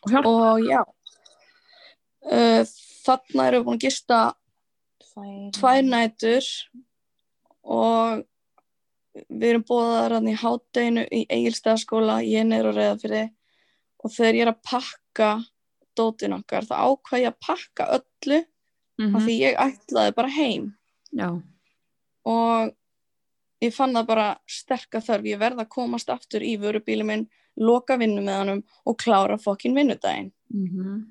Og hjálpa. Og já, uh, þarna erum við búin að gista tvær nætur og við erum boðaðar hann í hádeginu í Egilsstaðaskóla, ég er niður á Reiðafirði og þegar ég er að pakka dótin okkar, þá ákvað ég að pakka öllu mm-hmm. af því ég ætlaði bara heim. Já. Og ég fann það bara sterka þörf, ég verð að komast aftur í vörubílum minn, loka vinnu með honum og klára fokkin vinnudaginn. Mm-hmm.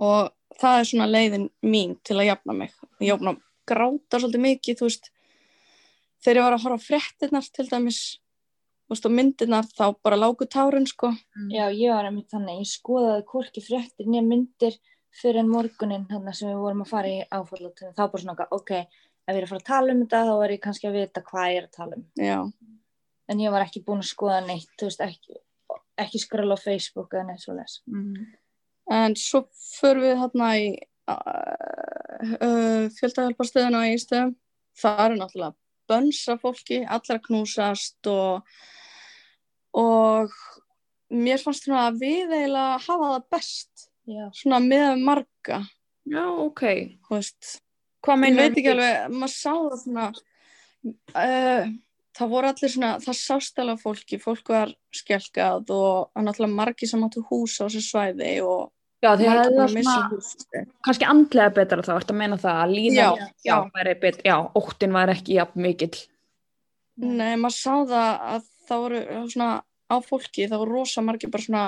Og það er svona leiðin mín til að jafna mig. Ég var búin að gráta svolítið mikið, þú veist, þegar ég var að horfa á fréttirnar til dæmis, þú veist, og myndirnar, þá bara lágu tárin, sko. Já, ég var einmitt þannig, ég skoðaði hvorki fréttir né myndir fyrir en morgunin þarna sem við vorum að fara í áfallatun. Þá bara svona, ok, ef ég er að fara að tala um þetta, þá er ég kannski að vita hvað ég er að tala um. Já. En ég var ekki búin að skoða neitt, þú veist, ekki, ekki skrolla á Facebook eða neitt svoleiðis. Mm-hmm. En svo förum við þarna í uh, uh, fjöldahjálparstöðina á Egilsstöðum. Það eru náttúrulega bönsa fólki, allra knúsast og, og mér fannst svona að við eiginlega hafa það best. Já. Svona með marga. Já, ok. Þú veist, hvað meinar? Ég veit ekki alveg, maður sá það svona, uh, það voru allir svona, það sást alveg fólki, fólk var skelkað og náttúrulega margi sem áttu hús á þessu svæði og Já, því að það er svona, kannski andlega betra þá, ertu að meina það að líðan, já, væri betra, já, óttinn var ekki jafn mikill. Nei, maður sá það að það voru svona á fólki, það voru rosa margir bara svona,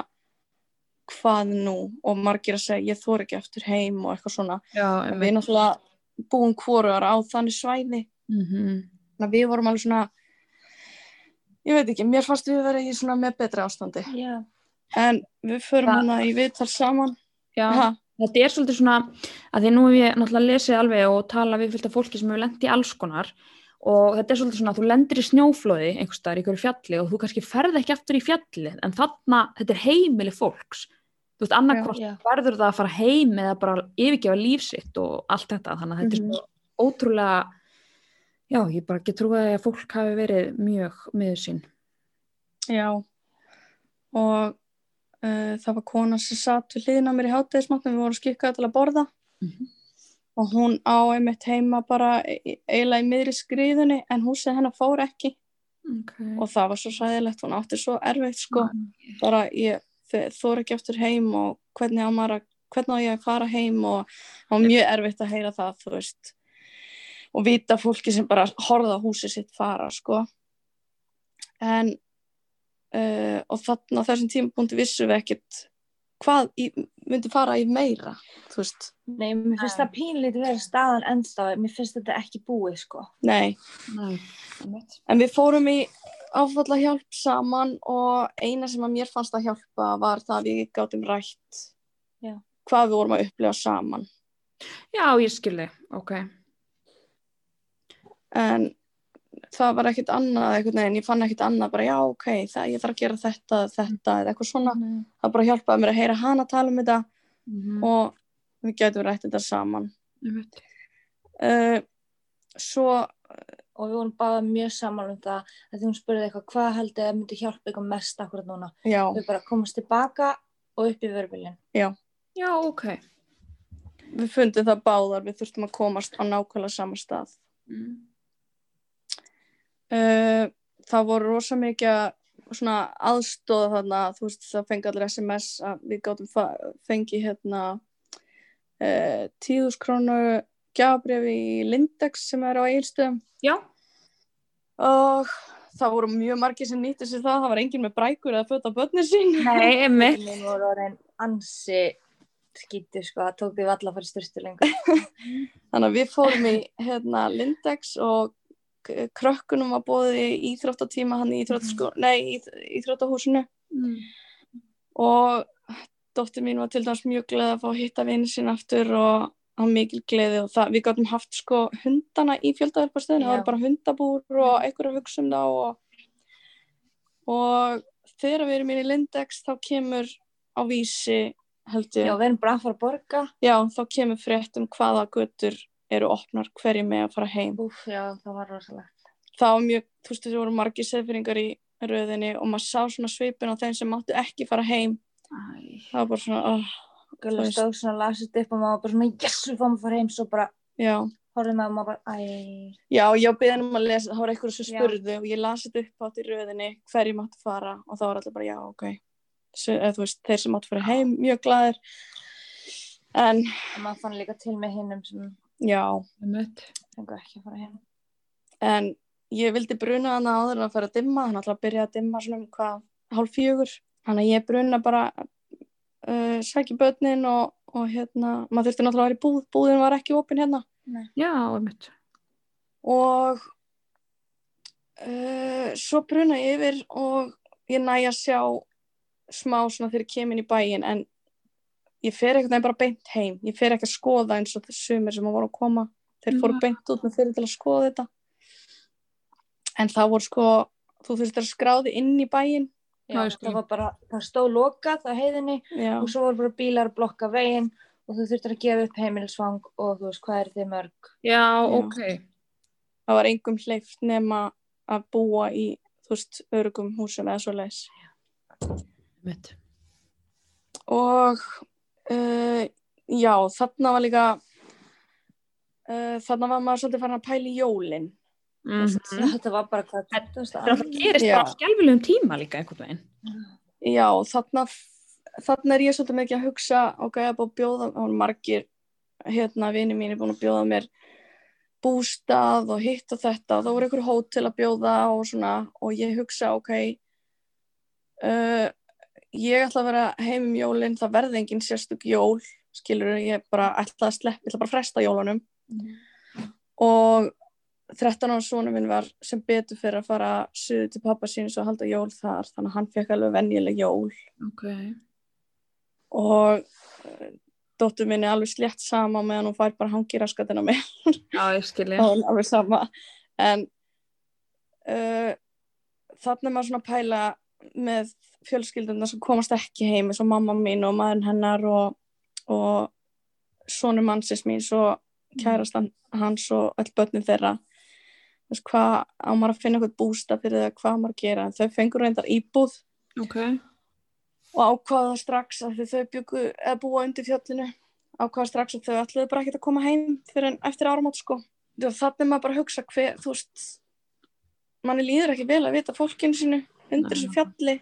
hvað nú? Og margir að segja, ég þori ekki eftir heim og eitthvað svona. Já, við erum náttúrulega búin hvorugar á þannig svæði. Mm-hmm. Þannig að við vorum alveg svona, ég veit ekki, mér fannst við verið í svona með betra ástandi. Já. En við förum hana í viðtal saman. Já, ha. Þetta er svolítið svona að því nú hef ég náttúrulega lesið alveg og tala við fylgta fólki sem hefur lent í alls konar og þetta er svolítið svona að þú lendir í snjóflóði einhvers staðar í hverju fjalli og þú kannski ferð ekki aftur í fjallið en þarna þetta er heimili fólks. Þú veist, annarkvort verður það að fara heim eða bara yfirgefa líf sitt og allt þetta. Þannig að þetta mm-hmm. er svona ótrúlega, já, ég bara ekki trúið að fólk hafi verið mjög miður sín. Já, og Uh, það var kona sem satt við hliðina á mér í hádegismatnum, við vorum skikkaði til að borða mm-hmm. og hún á einmitt heima bara eiginlega í miðri skriðunni en húsið hennar fór ekki okay. og það var svo sæðilegt, hún átti svo erfitt sko, mm-hmm. bara ég þor ekki eftir heim og hvernig á maður að, hvernig á ég að fara heim og það var mjög erfitt að heyra það, þú veist, og vita fólki sem bara horfði á húsið sitt fara sko, en Uh, og þarna á þessum tímapunkti vissum við ekkert hvað í, myndi fara í meira, þú veist. Nei, mér finnst það pínlítið verið staðan ennþá, mér finnst þetta ekki búið, sko. Nei. Nei. En við fórum í áfallahjálp saman og eina sem að mér fannst að hjálpa var það að við gátum rætt Já. Hvað við vorum að upplifa saman. Já, ég skildi, ok. En það var ekkert annað einhvern veginn, ég fann ekkert annað bara já, ok, það, ég þarf að gera þetta, þetta eða eitthvað svona, mm. það bara hjálpaði mér að heyra hana tala um þetta mm-hmm. og við gætum rætt þetta saman mm-hmm. uh, svo og við vorum báðum mjög saman um það að því hún spurði eitthvað, hvað heldur þið myndi hjálpa eitthvað mest akkurat núna, já. Við bara komast tilbaka og upp í vörubílinn já. Já, ok við fundum það báðar, við þurftum að komast á nákvæmlega sama stað mm. Uh, það voru rosa mikið svona aðstoð þarna, þú veist, það fengi allir S M S að við gátum fa- fengi hérna uh, tíðus krónu gjafabréf í Lindex sem er á Egilsstöðum. Já. Og það voru mjög margir sem nýttu sér það, það var enginn með brækur eða föt á börnin sín. Nei, einmitt. Minn voru orðin ansi skítu, sko, það tók við alla að fara í styrstu lengur. Þannig að við fórum í hérna Lindex og krökkunum var boðið í íþróttatíma hann í íþróttaskó, nei, í íþróttahúsinu mm. og dóttir mín var til dæmis mjög gleði að fá að hitta vini sín aftur og á mikil gleði og það, við gátum haft sko hundana í fjöldahjálparstöðinu, það var bara hundabúr og einhverja hugsa um það og, og þegar við erum inn í Lindex þá kemur á Vísi held ég. Já, við erum bara að fara að borga. Já, þá kemur frétt um hvaða götur eru opnar hverju með að fara heim. Úf, já, það var rosalegt. Það var mjög, þú veist, það voru margir seyðfirðingar í röðinni og maður sá svona svipin á þeim sem máttu ekki fara heim. Æ. Það var bara svona, oh, Gulla stóð svona, lasist upp og maður var bara svona, yes, við fáum að fara heim, svo bara, já. Horfði maður og maður bara, æ. Já, ég beðið um að lesa, það var eitthvað sem spurðu já. Og ég lasið upp átt í röðinni hverju máttu fara og þá var allir bara, já, ok. eða, veist, þeir sem áttu fyrir heim mjög glaðir en og maður fann líka til með hinnum sem já fengu ekki að fara heim. En ég vildi bruna hana áður en að fara að dimma, hann ætlaði að byrja að dimma svona um hvað hálf fjögur, þannig að ég bruna bara uh, sæki börnin og, og hérna, maður þurfti náttúrulega að vera í búð, búðin var ekki opin hérna. Nei. Já, einmitt. Og uh, svo bruna ég yfir og ég næ að sjá smá svona þegar ég kem inn í bæinn, en ég fer ekkert nefn bara beint heim, ég fer ekki að skoða eins og sumir sem voru að koma, þeir fóru ja. Beint út með fyrir til að skoða þetta. En þá voru sko, þú þurftir að skráði inn í bæinn. Já, það var bara, það stóð lokað á heiðinni já. Og svo voru bara bílar að blokka veginn og þú þurftir að gefa upp heimilisfang og þú veist, hvað er þið mörg? Já, já. Ok. Það var engum hleyft nema að búa í, þú veist, örugum húsum eða svo leis. Mitt. Og, uh, já, þarna var líka, uh, þarna var maður svolítið farin að pæla í jólin. Mm-hmm. Þetta var bara hvað það gerist já. Bara skelfilegum tíma líka einhvern veginn já, þarna, þarna er ég svolítið mikið að hugsa ok, ég er búin að bjóða og margir hérna vinir mínir búin að bjóða mér bústað og hitt og þetta og þá voru einhver hótel að bjóða og svona og ég hugsa ok uh, ég ætla að vera heim um jólin, það verði engin sérstök jól skilur, ég bara ætla að slepp ég ætla bara að fresta jólunum mm. og þrettán ára sonur minn var sem betur fyrir að fara suður til pappa síns og halda jól þar, þannig að hann fekk alveg venjuleg jól. Ok. Og dóttur minni alveg slétt sama meðan hún fær bara hangi raskatina mér. Já, ég skilji. Og alveg sama. En uh, þarna er maður svona að pæla með fjölskyldurnar sem komast ekki heim eins og mamma mín og maðurinn hennar og, og sonur mannsins mín svo kærastan hans og öll börnin þeirra hvað á maður að finna eitthvað bústa fyrir það hvað maður að gera en þau fengur reyndar íbúð okay. og ákvaða strax að þau bjuggu eða búa undir fjallinu ákvaða strax að þau ætluðu bara ekkert að koma heim fyrir en eftir áramót sko þannig maður bara að hugsa hver þú veist manni líður ekki vel að vita fólkinu sínu undir þessu fjalli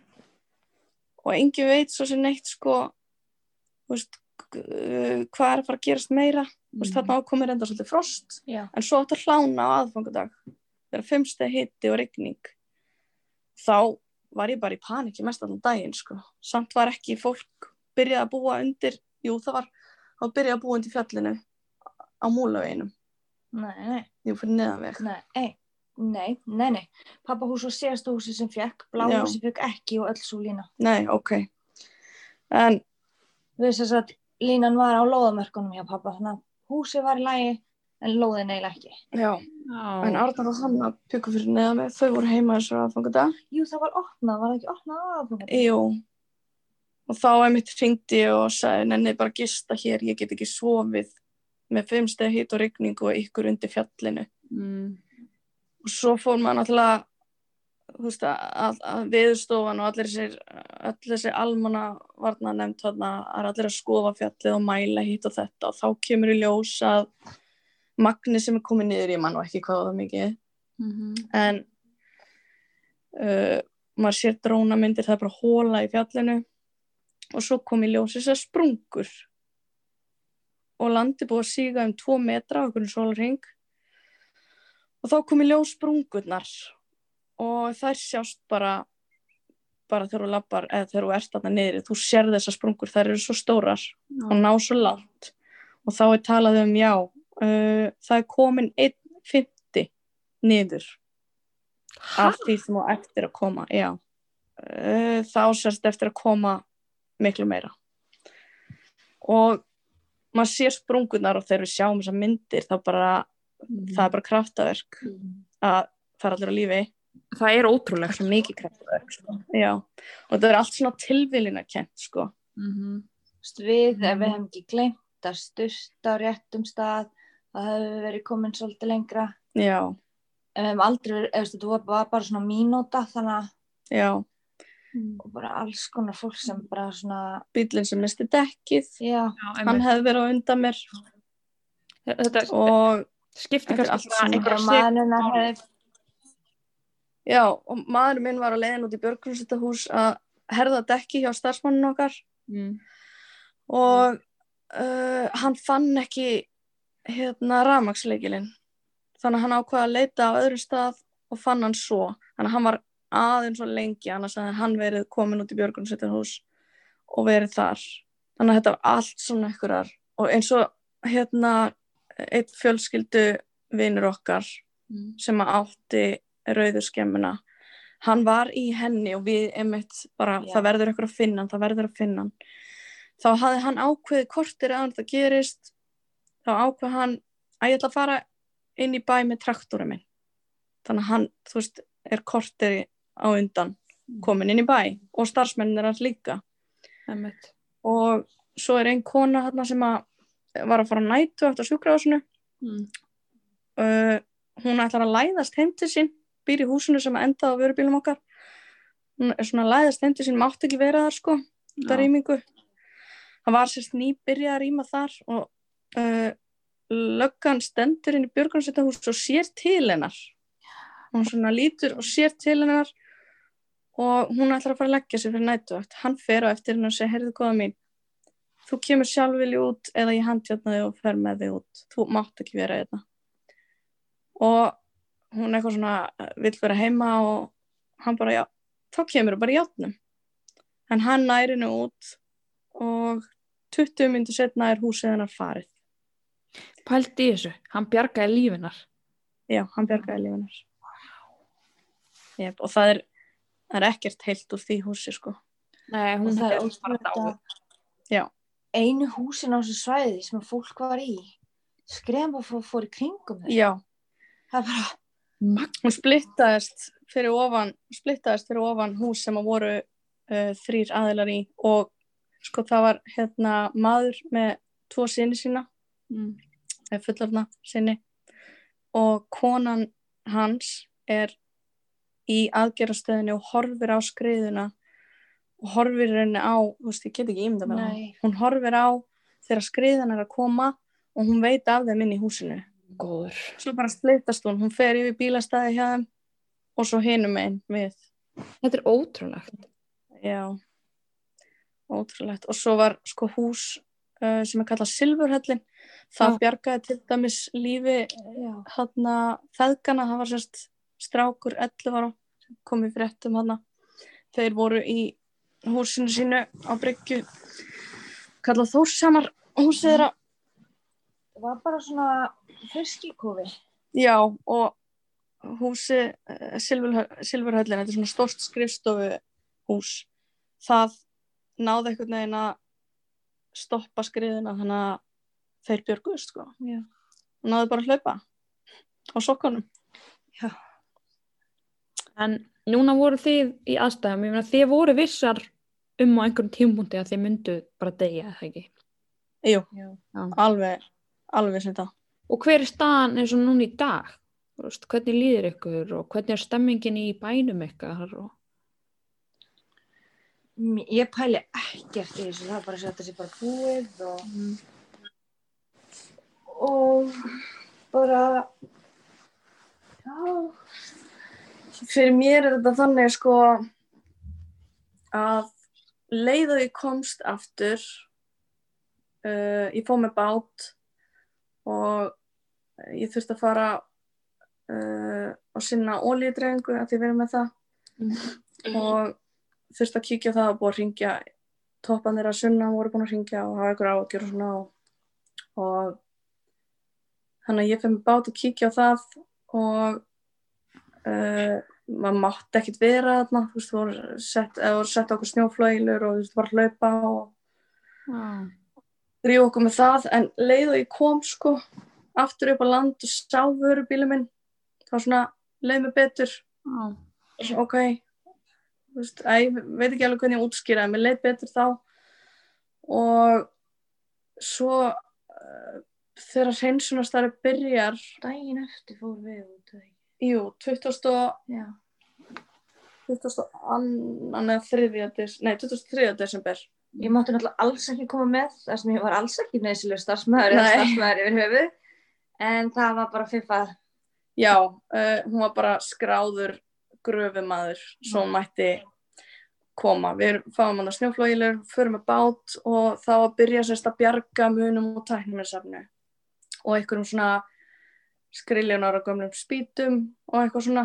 og engin veit svo sem neitt sko þú veist hvað er að fara að gerast meira mm. veist, þarna ákomir enda svolítið frost já. En svo átt að hlána á aðfangadag þegar fimmstegi hiti og rigning þá var ég bara í paníki mest allan daginn sko. Samt var ekki fólk byrjað að búa undir jú það var að byrjað að búa undir fjallinu á múlaveginum nei, nei. Jú fyrir neðanveg nei, nei, nei, nei pappahús og síðasta húsi sem fekk bláhúsi já. Fekk ekki og öll svo lína nei, ok en við erum sér satt línan var á lóðamörkunum hjá pappa, þannig að húsið var í lagi en lóðin eiginlega ekki. Já, oh. En Arnar og Hanna bjuggu fyrir neðan með, þau voru heima þessu aðfangadag. Jú, það var opnað, var það ekki opnað aðfangadag? Jú, og þá einmitt hringdi ég og sagði, nenni bara gista hér, ég get ekki sofið með fimm stegi hita og rigningu og ykkur undir fjallinu. Mm. Og svo fór maður náttúrulega, þú veist að, að, að veðurstofan og allir þessir allir þessir almannavarna nefnd þarna er allir að skoða fjallið og mæla hitt og þetta og þá kemur í ljós að magni sem er komið niður ég man og ekki hvað það mikið mm-hmm. en uh, maður sér drónamyndir það er bara hóla í fjallinu og svo kom í ljós þessar sprungur og landi búið að síga um tvo metra okkur sólarhring og þá kom í ljós sprungurnar og þær sjást bara, bara þegar þú labbar, eða þegar þú ert þarna niðri, þú sér þessar sprungur, þær eru svo stórar já. Og ná svo langt. Og þá er talað um, já, uh, það er komin einn komma fimmtíu niður. Ha? Af því sem þú eftir að koma, já. Uh, þá sérst eftir að koma miklu meira. Og maður sér sprungunar og þegar við sjáum þessar myndir, þá bara, mm. það er bara kraftaverk mm. að það er allir á lífi. Það er ótrúlegt svo mikið kraftaverk sko. Já, og það er allt svona tilviljunarkennt sko mm-hmm. Við, mm-hmm. ef við hefum ekki gleymt að sturta á réttum stað það hefur verið komin svolítið lengra já en við hefum aldrei verið, eða þetta var bara svona mínúta þannig að já og bara alls konar fólk sem bara svona bíllinn sem misti dekkið já, hann hefði verið á undan mér þetta, og skipti kannski einhverja manuna hefði Já, og maður minn var á leiðin út í Björgunarsveitarhús að herða dekki hjá starfsmanninn okkar mm. og uh, hann fann ekki hérna rafmagnslykilinn, þannig að hann ákvað að leita á öðrum stað og fann hann svo, þannig að hann var aðeins og lengi, annars að hann verið komin út í Björgunarsveitarhús og verið þar, þannig að þetta var allt svona einhverjar, og eins og hérna einn fjölskyldu vinur okkar mm. sem átti rauðu skemmuna, hann var í henni og við einmitt bara, yeah. það verður einhver að finna hann, það verður að finna hann, þá hafði hann ákveðið kortir að það gerist, þá ákveð hann að ég ætla að fara inn í bæ með traktorinn minn, þannig að hann, þú veist, er kortir á undan komin inn í bæ og starfsmennir hans líka. Einmitt. Og svo er ein kona þarna sem að var að fara nætu eftir sjúkrahúsinu mm. uh, hún ætlar að læðast heim til sín, býr í húsinu sem endaði á vörubílum okkar, hún er svona læðast heim til sín, mátti ekki vera þar sko, þetta rýmingu, hann var sérst nýbyrjað að rýma þar og uh, löggan stendur inn í Björgunarsveitarhús og sér til hennar, hún svona lítur og sér til hennar og hún ætlar að fara að leggja sig fyrir nætuvakt. Hann fer á eftir henni og segir, heyrðu góða mín, þú kemur sjálfvilji út eða ég handjárna þig og fer með þig út, þú mátt ekki vera hérna. Og hún eitthvað svona vill vera heima og hann bara, já, þá kemur bara játnum. En hann nær henni út og tuttugu mínútur seinna er húsið hennar farið. Pældi í þessu, hann bjargaði lífinar. Já, hann bjargaði lífinar. Jep, og það er Það er ekkert heilt úr því húsi, sko. Nei, hún það er ósparta á. Já. Einu húsin á þessu svæði sem fólk var í, skremba fór, fór í kringum þau. Já. Það er bara... Hún splittaðist fyrir ofan, splittaðist fyrir ofan hús sem að voru uh, þrír aðilar í og sko það var hérna maður með tvo syni sína, mm. fullorðna syni, og konan hans er í aðgerðastöðinni og horfir á skriðuna og horfir henni á, þú veist, ég get ekki ímynda með það, hún horfir á þegar skriðan er að koma og hún veit af þeim inn í húsinu. Góður. Svo bara splittast hún, hún fer yfir bílastæði hjá þeim og svo hinum einn við. Þetta er ótrúlegt. Já, ótrúlegt. Og svo var sko hús uh, sem er kallað Silverhellin, það Já. Bjargaði til dæmis lífi þarna feðgana, það var sérst strákur ellefu ára kom í fréttum hana. Þeir voru í húsinu sínu á bryggju, kallað Þórshamar húsið þeirra. Það var bara svona fiskikofi. Já, og húsið, Silverhöllin, þetta er svona stórt skrifstofuhús. Það náði einhvern veginn að stoppa skriðina, þannig að þeir björguðust, sko. Já. Og náðu bara að hlaupa á sokkunum. Já. En núna voru þið í aðstæðum, ég meina þið voru vissar um á einhverjum tímapunkti að þið myndu bara deyja, eða ekki? Jú, Já. alveg, alveg sem það. Og hver er staðan eins og núna í dag? Vist, hvernig líður ykkur og hvernig er stemmingin í bænum ykkar? Og... Ég pæli ekkert í þessu, það er bara að setja sér bara búið og, mm. og bara... Já. Fyrir mér er þetta þannig sko að leið og ég komst aftur, uh, ég fór með bát og ég þurfti að fara uh, og sinna olíudreifingu að ég verið með það mm. og þurfti að kíkja það og búið að hringja, toppan þeirra sunna voru búin að hringja og hafa ykkur á að gera svona og, og þannig að ég fyrir með bát og kíkja á það og Uh, maður mátti ekkert vera þarna, þú veist, voru sett, voru sett okkur snjóflögilur og þú veist, bara hlaupa og ah. ríu okkur með það, en leið og ég kom sko aftur upp á land og sá vörubílinn minn, þá svona leið mér betur ah. ok, þú veist, að ég veit ekki alveg hvernig ég útskýraði, mér leið betur þá og svo uh, þegar hreinsunarstarfi byrjar daginn eftir fór við út eða ekki? Jú, tuttugasta og þriðja desember. Ég mátti náttúrulega alls ekki koma með þar sem ég var alls ekki neyðsynlegur starfsmaður eða starfsmaður yfir höfuð, en það var bara fiffað. Já, uh, hún var bara skráður gröfumaður, svo mætti koma. Við fáum hann að snjóflógilegur, förum með bát og þá að byrja sérst að bjarga munum og tæknimennsafni og einhverjum svona skrilljónara gömlum spýtum og eitthvað svona.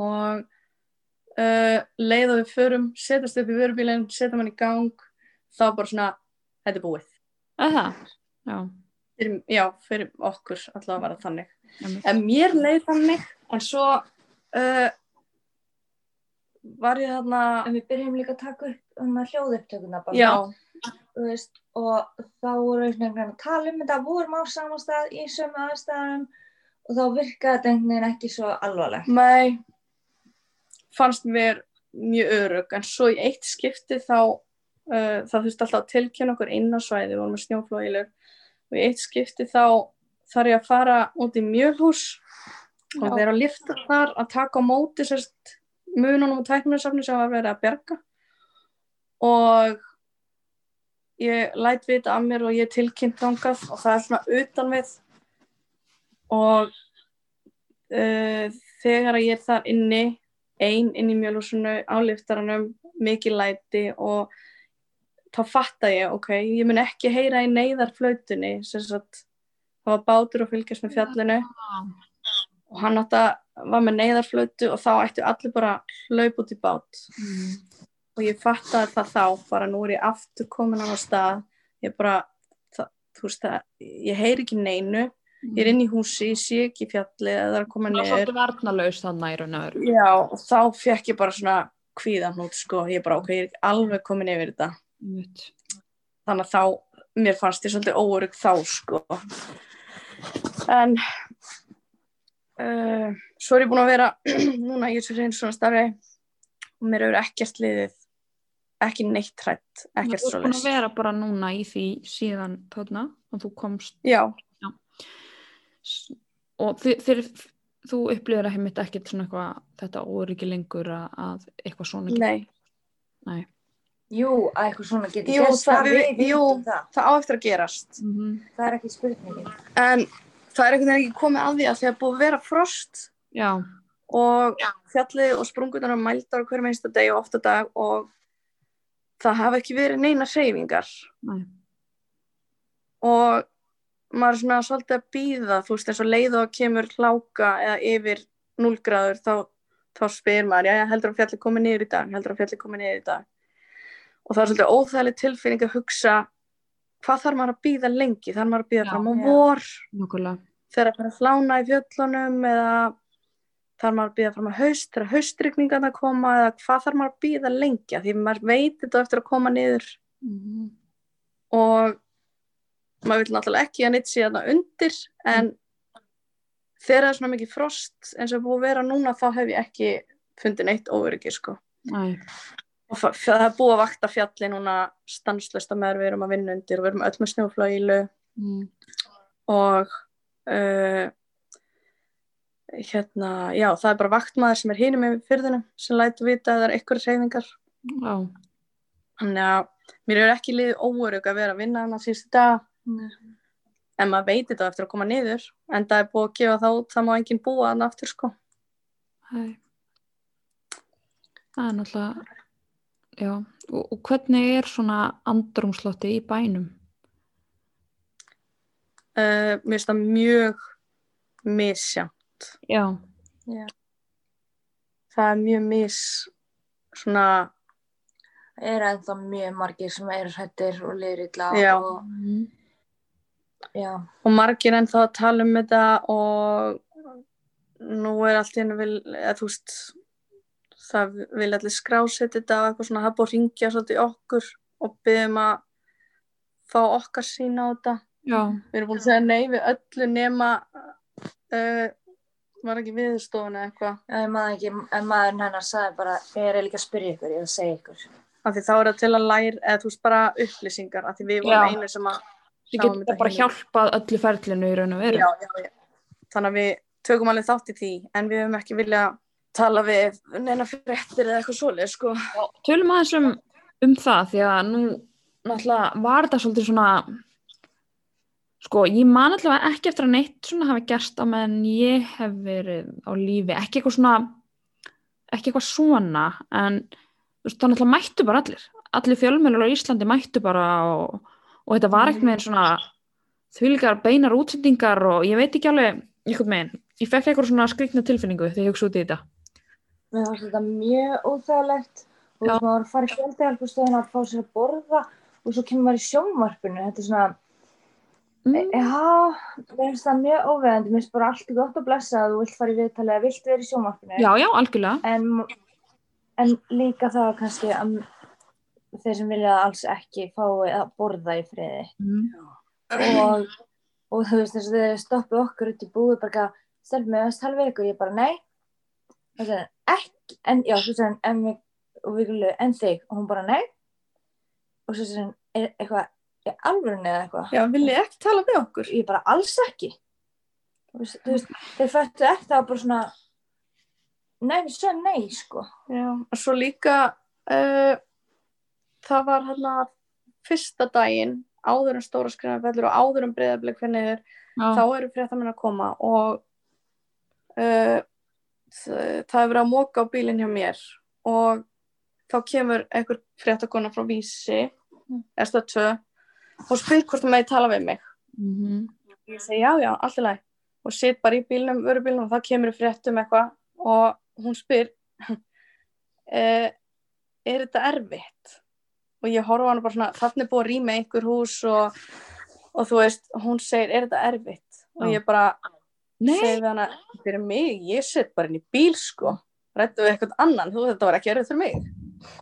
Og uh, leið og við förum, setjast upp í vörubílinn, setjum hann í gang, þá bara svona, þetta er búið. Aha, já. Fyrir, já, fyrir okkur allavega var það þannig. Jummi. En mér leið þannig, en svo... Uh, var ég þarna en við byrjum líka að taka upp þarna hljóðupptökuna bara já þú veist og þá voru við einhvern veginn að tala um þetta vorum á sama stað í sömu aðstæðum og þá virkaði þetta einhvern veginn ekki svo alvarlegt nei fannst mér mjög örugg en svo í eitt skipti þá uh, það þurfti alltaf að tilkynna okkur inn á svæði vorum með snjóflóðilur og í eitt skipti þá þarf ég að fara út í mjölhús og þeir eru að lyfta þar að taka á móti sérst mununum og tæknimennsafni sem var verið að bjarga og ég læt vita af mér og ég tilkynnt þangað og það er svona utan við og uh, þegar ég er þar inni ein inni í mjölhúsinu á lyftaranum mikið læti og þá fatta ég, ok, ég mun ekki heyra í neyðarflautunni sem sagt, það var bátur og fylgjast með fjallinu og hann átt að var með neyðarflautu og þá ættu allir bara hlaup út í bát mm. og ég fattaði það þá bara nú er ég aftur komin á stað ég bara það, þú veist það ég heyri ekki neinu mm. ég er inn í húsi, ég sé ekki fjallið eða það er að koma niður þá sáttu varnalaus þannig í raun og veru já og þá fekk ég bara svona kvíðahnút sko ég bara ok, ég er ekki alveg komin yfir þetta mm. þannig að þá mér fannst ég svolítið óörugg þá sko en Uh, svo er ég búin að vera núna ég er svo reyns svona starfi og mér hefur ekkert liðið ekki neitt hrætt ekkert svoleiðis þú er búin að vera bara núna í því síðan þarna og þú komst já, já. og þi- þi- þi- þú upplifir að heimitt ekkert svona eitthvað þetta óryggi lengur að eitthvað svona nei, nei. jú að eitthvað svona getur jú, gerst það, við, við jú, það. það á eftir að gerast mm-hmm. það er ekki spurningin en það er einhvern veginn ekki komið að því að því að búið að vera frost já. og já. fjallið og sprungunar og mældar og hverjum einsta deg og ofta dag og það hafa ekki verið neina hreyfingar Nei. og maður er svona svolítið að bíða þú veist eins og leið og kemur hláka eða yfir núll gráður þá, þá spyr maður, já, já, heldur að fjallið komið niður í dag heldur að fjallið komið niður í dag og það er svolítið óþægileg tilfinning að hugsa hvað þarf maður að bíða lengi? Þarf maður að bíða já, fram á ja. vor? Nákvæmlega. Þegar að bara flána í fjöllunum eða þarf maður að bíða fram á haust, þegar haustrygningarna koma eða hvað þarf maður að bíða lengi? Því maður veit þetta eftir að koma niður mm. og maður vil náttúrulega ekki að neitt sé þarna undir en mm. þegar það er svona mikið frost eins og búið að vera núna þá hef ég ekki fundið neitt óöryggi sko. Nei. Og það er búið að vakta fjalli núna stanslaust að meður við erum að vinna undir og við erum öll með snjóflóilu mm. og uh, hérna, já, það er bara vaktmaður sem er hinum yfir firðinum sem lætur vita að það er einhverja hreyfingar wow. þannig að mér er ekki liðið óörugg að vera að vinna hana síðustu dag mm. en maður veit þetta eftir að koma niður en það er búið að gefa það út það má enginn búa hana aftur sko Hei. Það er náttúrulega Já, og, og hvernig er svona andrúmsloftið í bænum? Uh, mér finnst það mjög misjafnt. Já. Já. Það er mjög mis, svona... Það er ennþá mjög margir sem eru hræddir og liður illa Já. og... Mm. Já. Og margir ennþá að tala um þetta og nú er allt í hennu vil, eða þú veist... það vil allir skrásetja þetta og eitthvað svona það er búið að hringja svolítið okkur og biðum að fá okkar sýn á þetta Já. við erum búin að segja nei við öllu nema uh, var ekki viðurstofuna eitthvað Já, maður ekki, en maðurinn hennar sagði bara ég er líka að spyrja ykkur, ég að segja ykkur af því þá er það til að læra eða þú veist bara upplýsingar af því við vorum einu sem að við getum bara að hjálpa öllu ferlinu í raun og veru já, já, já. Þannig að við tökum alveg þátt í því en við höfum ekki vilja tala við neina fréttir eða eitthvað svoleið, sko. Já, tölum aðeins um, um það, því að nú náttúrulega var þetta svolítið svona, sko, ég man allavega ekki eftir að neitt svona hafi gerst á meðan ég hef verið á lífi, ekki eitthvað svona, ekki eitthvað svona, en þú veist, þannig að mættu bara allir, allir fjölmiðlar á Íslandi mættu bara og, og þetta var ekkert meginn svona þvílíkar beinar útsendingar og ég veit ekki alveg, einhvern meginn, ég fekk eitthvað svona skrýtna tilfinningu þegar ég hugsa út í þetta. Mér fannst þetta mjög óþægilegt og maður var að fara í fjöldagjálpustöðina að fá sér að borða og svo kemur maður í sjónvarpinu, þetta er svona, mm. já, mér finnst það mjög óviðandi, mér finnst bara allt gott að blessa að þú vilt fara í viðtalið að vilt vera í sjónvarpinu. Já, já, algjörlega. En, en líka það kannski að þeir sem vilja alls ekki fá að borða í friði. Mm. Og, og þú veist, þess að þeir stoppu okkur út í búið, bara að stelpa mig öst halv viku, ég bara nei. Það sagði, ekki, en já, svo sagði hann, en, og viklu, en þig, og hún bara nei, og svo sagði hann, er eitthvað, er alvörunni eða eitthvað? Já, vil ég ekki tala við okkur? Ég bara, alls ekki. Þú veist, þú veist þeir fættu ekki, það var bara svona, nei, við sögum nei, sko. Já, og svo líka, uh, það var hérna fyrsta daginn, áður en stóra skrifafellur og áður en Breiðablik hvernig er, þá eru fréttamenn að koma, og... Uh, það hefur verið að moka á bílinn hjá mér og þá kemur einhver fréttakona frá Vísi eða Stöð tvö og spyr hvort hún megi tala við mig mm-hmm. ég segi já, já, allt í lagi og sit bara í bílnum, vörubílnum og það kemur fréttum eitthvað og hún spyr eh, er þetta erfitt? Og ég horfa hana bara svona, þarna er búið að rýma einhver hús og, og þú veist, hún segir er þetta erfitt? Og ég bara Nei. Segir við hana, fyrir mig, ég set bara inn í bíl sko, rættu við eitthvað annan, þú þetta var ekki erfið fyrir mig,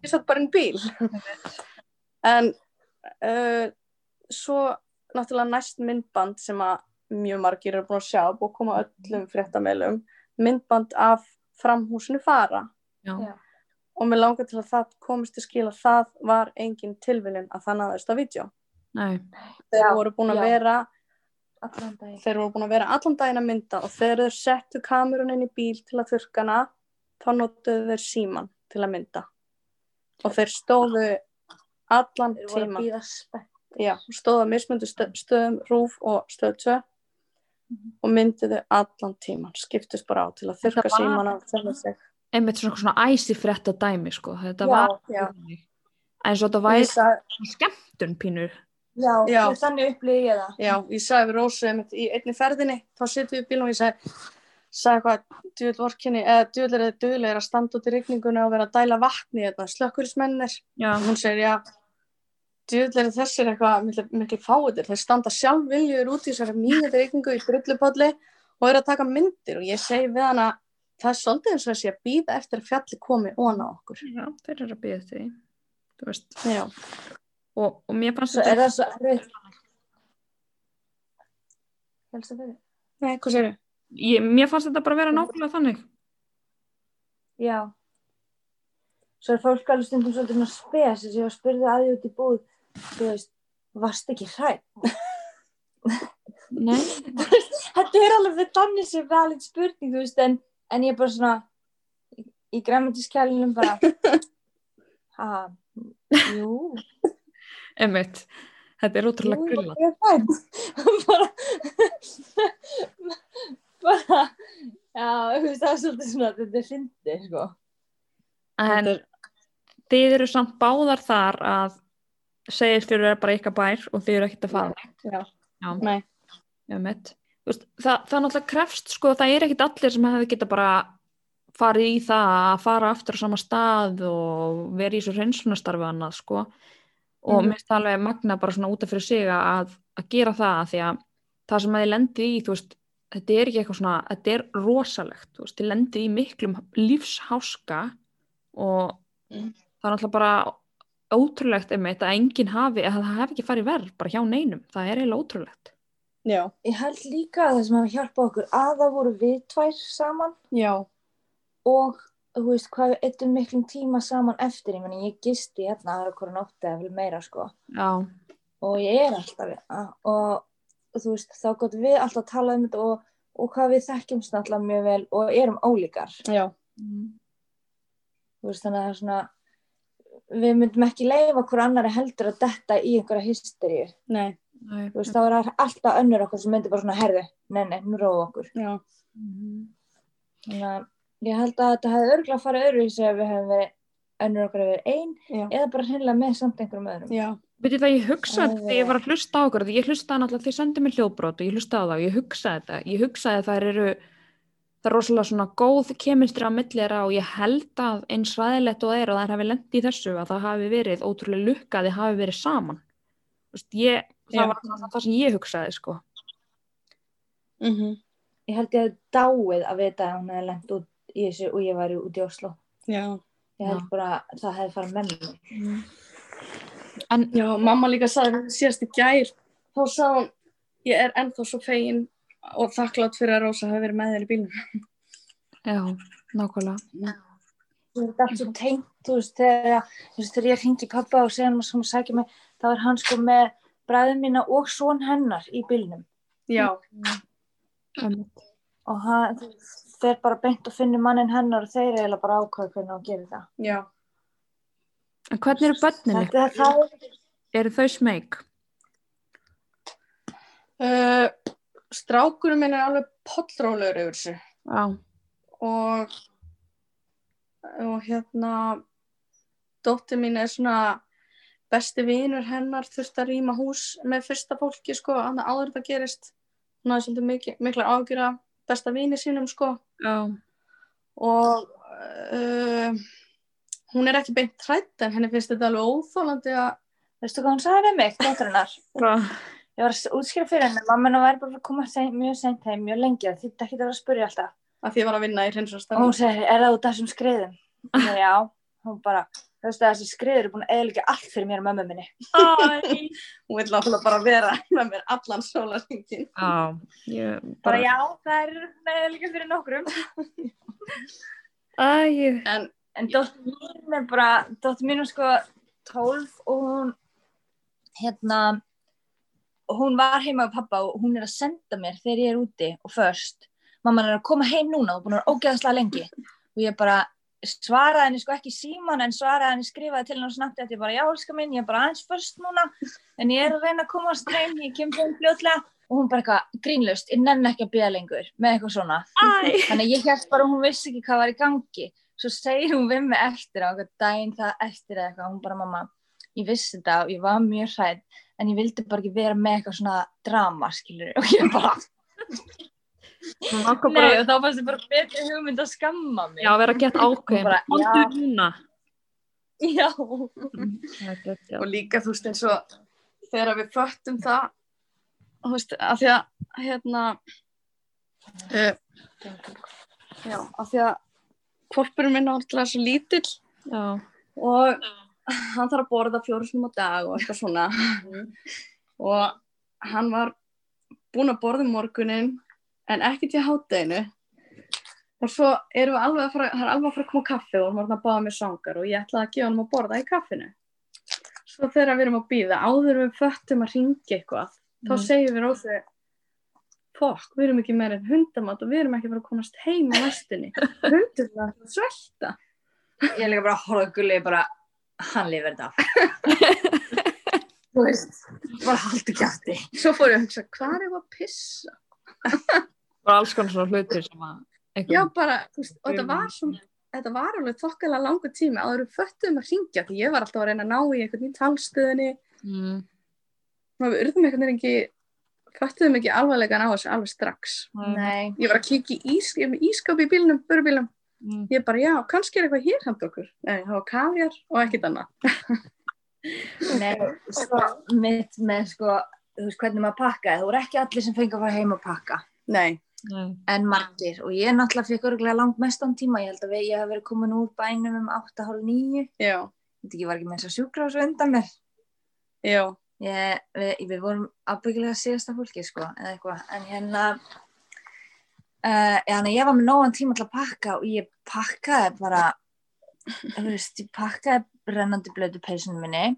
ég set bara inn í bíl. En uh, svo náttúrulega næst myndband sem að mjög margir eru búin að sjá, búið að koma öllum fréttameilum, myndband af framhúsinu fara. Já. Og mér langar til að það komist til skila, það var engin tilviljun að það náðist á vídeo. Nei. Þeir voru búin að Já. vera... Allan daginn. Þeir voru búin að vera allan daginn að mynda og þegar þeir settu kamerun inn í bíl til að þurrka hana, þá notuðu þeir síman til að mynda. Og þeir stóðu allan þeir tíma. Þeir voru að bíða spennt. Já, stóðu að mismundu stöðum, rúf og stöðsö mm-hmm. og mynduðu allan tíman. Skiptust bara á til að þurrka var... síman af þeim að segja. Einmitt svona, svona æsi frétta dæmi, sko. Þetta já, var... Já. En svo þetta væri Þessa... skemmtun pínur. Já, já. Þannig upplýði ég það. Já, ég sagði við Rósu í einni ferðinni, þá sittum við í bílum og ég sagði, sagði eitthvað, djúvel vorkinni, eða djúvel er þetta djúvel er að standa út í rigninguna og vera að dæla vatni, þetta slökkurismennir. Já. Hún segir, já, djúvel er þessir eitthvað miklu, miklu fáiðir, þeir standa sjálfviljur út í þessari mínir rigningu í drullupolli og eru að taka myndir og ég segi við hana, það er svolítið eins og þess ég að bíða eftir að fjalli komi ofan á okkur. Já, þeir eru að bíða eftir því. Þú veist. Já. Og, og mér fannst þetta... Er það svo erfitt? Helsa fyrir? Nei, hvað segir þau? Mér fannst þetta bara vera nákvæmlega þannig. Já. Svo er fólk alveg stundum svolítið með spes eins og ég var spurðið að því út í búð. Þú veist, varst ekki hrædd? Nei. Þetta er alveg fyrir þannig sem var alveg spurning, þú veist, en, en ég bara svona í, í grammatískælinum bara... Haha, jú... Einmitt, þetta er ótrúlega grilla. Ég er fætt. bara, bara, já, þú veist, það er svolítið svona, þetta er fyndi, sko. En þið eru samt báðar þar að Seyðisfjörður er bara ykkar bær og þið eru ekkert að fara. Já, já. Nei. Einmitt. Þú veist, það, það er náttúrulega krefst, sko, það er ekkert allir sem hefði geta bara farið í það að fara aftur á sama stað og vera í svo hreinsunarstarfi annað, sko. Og mm-hmm. mér tala alveg magna bara svona út af fyrir sig að, að gera það því að það sem að þið lendi í, þú veist, þetta er ekki eitthvað svona, þetta er rosalegt, þú veist, þið lendi í miklum lífsháska og mm. það er alltaf bara ótrúlegt einmitt að enginn hafi, að það hafi ekki farið verð bara hjá neinum, það er eiginlega ótrúlegt. Já. Ég held líka að það sem hafi hjálpað okkur að það voru við tvær saman. Já. Og... Þú veist hvað við eittum miklum tíma saman eftir, ég meni ég gisti hérna aðra hverju nótti eða vel meira sko. Já. Og ég er alltaf, og þú veist þá gott við alltaf tala um þetta og, og hvað við þekkjumst alltaf mjög vel og erum ólíkar. Já. Mm. Þú veist þannig að það er svona, við myndum ekki leyfa hverju annari heldur að detta í einhverja hysteríu. Nei. Nei. Þú veist þá er alltaf önnur okkur sem myndi bara svona herðu, nei nei, nú róa okkur. Já. Mm-hmm. Þannig að... Ég held að þetta hefði örugglega farið öðruvísi ef við hefðum verið önnur okkar að vera ein Já. Eða bara hreinlega með samt einhverjum öðrum. Já. Veit ég það, ég hugsaði þegar ég var að hlusta á okkur, ég hlustaði náttúrulega þið sendið mér hljóðbrot og ég hlustaði á það og ég hugsaði þetta, ég hugsaði að það eru, það er rosalega svona góð kemistri á milli þeirra og ég held að eins ræðilegt og er og þær hafi lent í þessu að það hafi verið ótrúlega lukka, þið hafi verið saman. Vist, ég, það Já. Var það, það sem ég hugsaði sko. Mhm. Ég held ég að dáið að vita að hún hefði lent út í þessu og ég var út í Oslo. Já. Ég held bara að það hefði farið með mig. En já, mamma líka sagði síðast í gær, þá sagði hún, ég er ennþá svo fegin og þakklátt fyrir að Rósa hafi verið með þér í bílnum. Já, nákvæmlega. Þú veist, allt svo tengt, þú veist, þegar, þú veist, þegar ég hringi pabba og segja hann að sko maður sækja mig, þá er hann sko með bræðum mína og son hennar í bílnum. Já. Um. Og hann fer bara beint og finnir manninn hennar og þeir eiginlega bara ákveða hvernig hann gerir það Já. En hvernig eru börninni? Þetta er það... Eru þau smeyk? Uh, strákurum minn er alveg pollrólegur yfir þessu Já. og og hérna dóttir mín er svona besti vinur hennar þurft að rýma hús með fyrsta fólki sko, annað áður það gerist Hún hafði svolítið mikil, miklar ágjur af besta vini sínum, sko. Já. Og uh, hún er ekki beint hrædd, en henni finnst þetta alveg óþólandi að... Veistu hvað hún sagði við mig, dótturinnar? Ég var að útskýra fyrir henni, mamma var bara að koma heim, mjög seint heim, mjög lengi, það þýtti ekkert að vera að spyrja alltaf. Af því ég var að vinna í hreinsunarstarfi. Og hún segir, er það út af þessum skriðum? Nei, já, hún bara... Þú veist að þessi skriður er búin að eiginlega allt fyrir mér og mömmu minni. Hún vil láta bara vera með mér allan sólarhringinn. Já, ég bara... Já, það er eiginlega fyrir nokkrum. Æ, en en dóttir mín er bara, dóttir mín er sko tólf og hún, hérna, hún var heima við pabba og hún er að senda mér þegar ég er úti og först. Mamman er að koma heim núna og búin að vera ógeðslega lengi og ég bara... svaraði henni sko ekki síman en svaraði henni skrifaði til henni og snabbt að ég bara já, elska mín, ég er bara aðeins först núna en ég er að reyna að koma á strein, ég kem heim fljótlega og hún bara eitthvað grínlaust, ég nenni ekki að bíða lengur með eitthvað svona Æ. Þannig ég hélt bara hún vissi ekki hvað var í gangi svo segir hún við mig eftir á eitthvað daginn það eftir eitthvað hún bara mamma, ég vissi þetta og ég var mjög hrædd en ég vildi bara ekki vera með eitthvað svona drama skilurðu og ég bara Nei, bara... og þá fannst ég bara betri hugmynd að skamma mig Já, vera gett ákveðin Hóndu núna Já, já. Og líka þú veist eins og þegar við föttum það Þú veist, af því að hérna uh, Já, af því að hvolpurinn minn er alltaf svo lítill Já Og hann þarf að borða fjórum sinnum á dag og eitthvað svona mm. Og hann var búinn að borða morguninn en ekki til hádeginu og svo erum við alveg að fara, það er alveg að fara að koma á kaffi og hún var að báða mér sangar og ég ætlaði að gefa honum að borða í kaffinu svo þegar við erum að bíða áður við föttum að hringja eitthvað þá mm. segjum við Rósu fokk, við erum ekki meira en hundamat og við erum ekki að fara að komast heim á næstunni hundur það að svelta ég er líka bara að horfa að gulli bara hann lifir þetta af þú veist, bara haltu kjafti svo fór ég að hugsa, hvað er ég að pissa? Bara alls konar svona hlutir sem að Já bara, þú veist, og þetta var svona þetta var alveg þokkalega langa tími að það eru föttum að hringja því ég var alltaf að reyna að ná í einhvern í talstöðinni mm. og við urðum einhvern veginn ekki föttum ekki alvarlega að ná þessu alveg strax mm. Nei. Ég var að kíkja í ís, ég með ískáp í bílnum, börubílnum mm. ég bara, já, kannski er eitthvað hér handa okkur Nei, það var kaviar og ekkert annað Nei, sko, mitt með sko þú veist hvernig maður pakkaði, þú voru ekki allir sem fengi að fara heim að pakka Nei. En margir, og ég náttúrulega fikk örugglega langt mestan tíma, ég held að við, ég hef verið komin úr bænum um átta hálf níu Já. Þetta ekki var ekki með þess að sjúkrahús undan mér Já. Ég, við, við vorum ábyggilega síðasta fólki sko, eða eitthvað, en hérna uh, en ég var með nógan tíma til að pakka og ég pakkaði bara þú veist, ég pakkaði rennandi blötu peysunni minni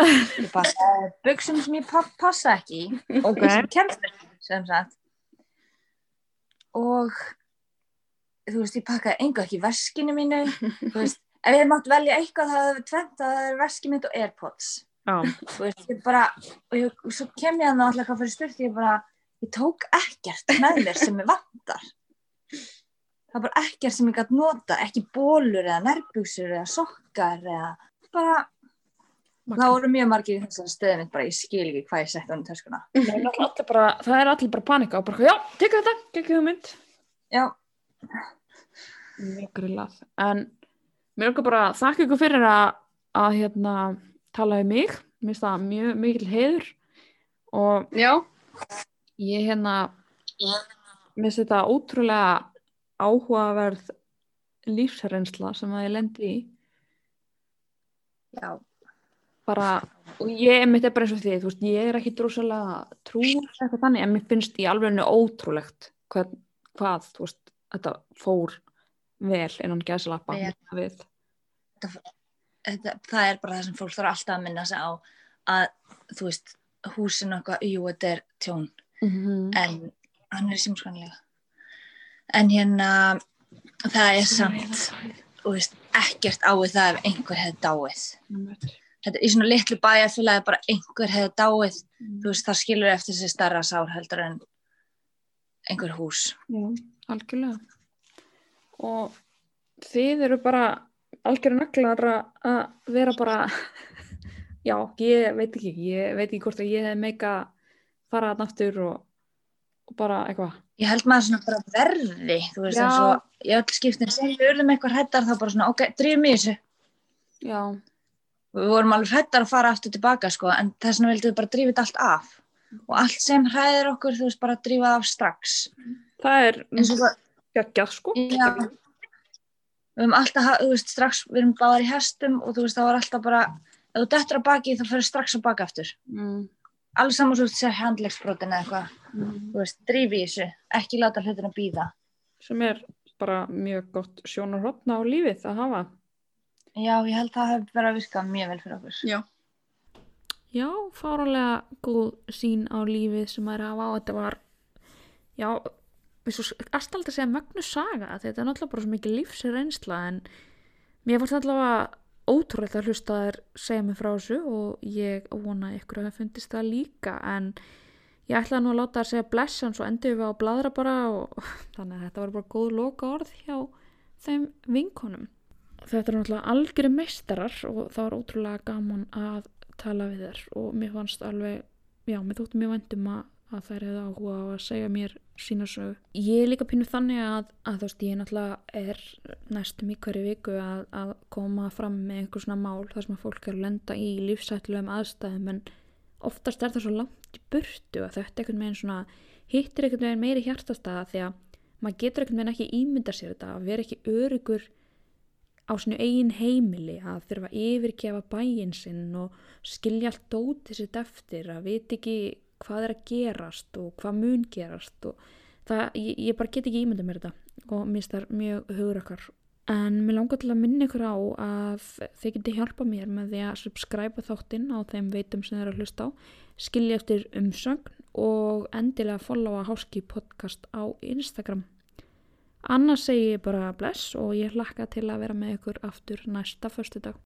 Ég pakkaði buxum sem ég passa ekki í og kerti sem sagt og þú veist ég pakkaði engu ekki veskinu mínu þú veist ef ég mátt velja eitthvað það hefði tvennt að það er veskið mitt og AirPods oh. þú veist ég bara og ég, svo kem ég að það alltaf fyrir sturt ég bara ég tók ekkert með mér sem ég vantar það var bara ekkert sem ég gat nota ekki bólur eða nærbuxur eða sokk krakkar eða bara Magna. Það voru mjög margir í þessari stöðum bara ég skil ekki hvað ég sett honum töskuna. bara, það er allir bara panika og bara já, tekur þetta, gekkið hugmynd. Já. Mjög grillað. En mér langar bara að þakka ykkur fyrir að, að hérna, tala um mig. Mér finnst það mjög mikil heiður og já. Ég hérna mér finnst þetta ótrúlega áhugaverð lífsreynsla sem að ég lendi í. Já. Bara, og ég mitt er bara eins og því, þú veist, ég er ekki drúsalega trúið eitthvað þannig, en mér finnst í alveg ótrúlegt hvað, hvað þú veist, þetta fór vel innan gæsalappa við. Þetta, þetta, það er bara það sem fólk þarf alltaf að minna sig á að, þú veist, húsin okkar, jú, þetta er tjón, mm-hmm. en hann er símskanlega. En hérna, það er samt, þú veist, ekkert áið það ef einhver hefði dáið. Næmur. Þetta í svona litlu bæjarfélagi bara einhver hefði dáið, mm. þú veist, það skilur eftir sig stærra sár heldur en einhver hús. Já, algjörlega. Og þið eru bara algjörlega naglar að vera bara, já, ég veit ekki, ég veit ekki hvort að ég hefði meika fara að náttúr og, og bara eitthvað. Ég held maður svona bara verði, þú veist, eins og ég öll skiptin segja urðum eitthvað hættar þá bara svona, ok, drýjum í þessu. Já. Við vorum alveg hræddar að fara aftur tilbaka sko, en þess vegna vildum við bara drífa allt af. Og allt sem hræðir okkur, þú veist, bara drífa af strax. Það er geggjað sko. Já, við erum alltaf, þú veist, strax, við erum báðar í hestum og þú veist, það var alltaf bara, ef þú dettur að baki, þá ferur strax að baka aftur. Mm. Alls saman svo sér handleggsbrotin eða eitthvað, mm. þú veist, drífi í þessu, ekki láta hlutina bíða. Sem er bara mjög gott sjónarhorn á lífið að hafa. Já, ég held að það hefði verið að virka mjög vel fyrir okkur. Já. Já, fárálega góð sín á lífið sem maður hafa á. Þetta var, já, eins og alltaf að segja mögnuð saga. Þetta er náttúrulega bara svo mikið lífsreynsla, en mér fannst allavega ótrúlegt að hlusta þær segja mig frá þessu og ég vona ykkur að það fundist það líka. En ég ætlaði nú að láta þær segja blessan, svo endur við á blaðra bara og þannig að þetta var bara góð loka orð hjá þeim vinkonum. Þetta eru náttúrulega algjörir meistarar og það var ótrúlega gaman að tala við þær og mér fannst alveg, já, mér þótti mjög vænt um að, að þær hefði áhuga á að segja mér sína sögu. Ég er líka pínu þannig að, að þú veist, ég náttúrulega er næstum í hverju viku að, að koma fram með einhver svona mál þar sem að fólk er að lenda í lífshættulegum aðstæðum, en oftast er það svo langt í burtu að þetta einhvern veginn svona hittir einhvern veginn meiri hjartastaða því að maður getur einhvern veginn ekki ímyndað sér þetta, að vera ekki öruggur á sinu eigin heimili, að þurfa að yfirgefa bæinn sinn og skilja allt dótið sitt eftir, að vita ekki hvað er að gerast og hvað mun gerast og það, ég, ég bara get ekki ímyndað mér þetta og minnst það er mjög hugrakkar. En mér langar til að minna ykkur á að þið geti hjálpa mér með því að subscribe þáttinn á þeim veitum sem þið eru að hlusta á, skilja eftir umsögn og endilega followa Háski podcast á Instagram. Annars segi ég bara bless og ég hlakka til að vera með ykkur aftur næsta föstudag.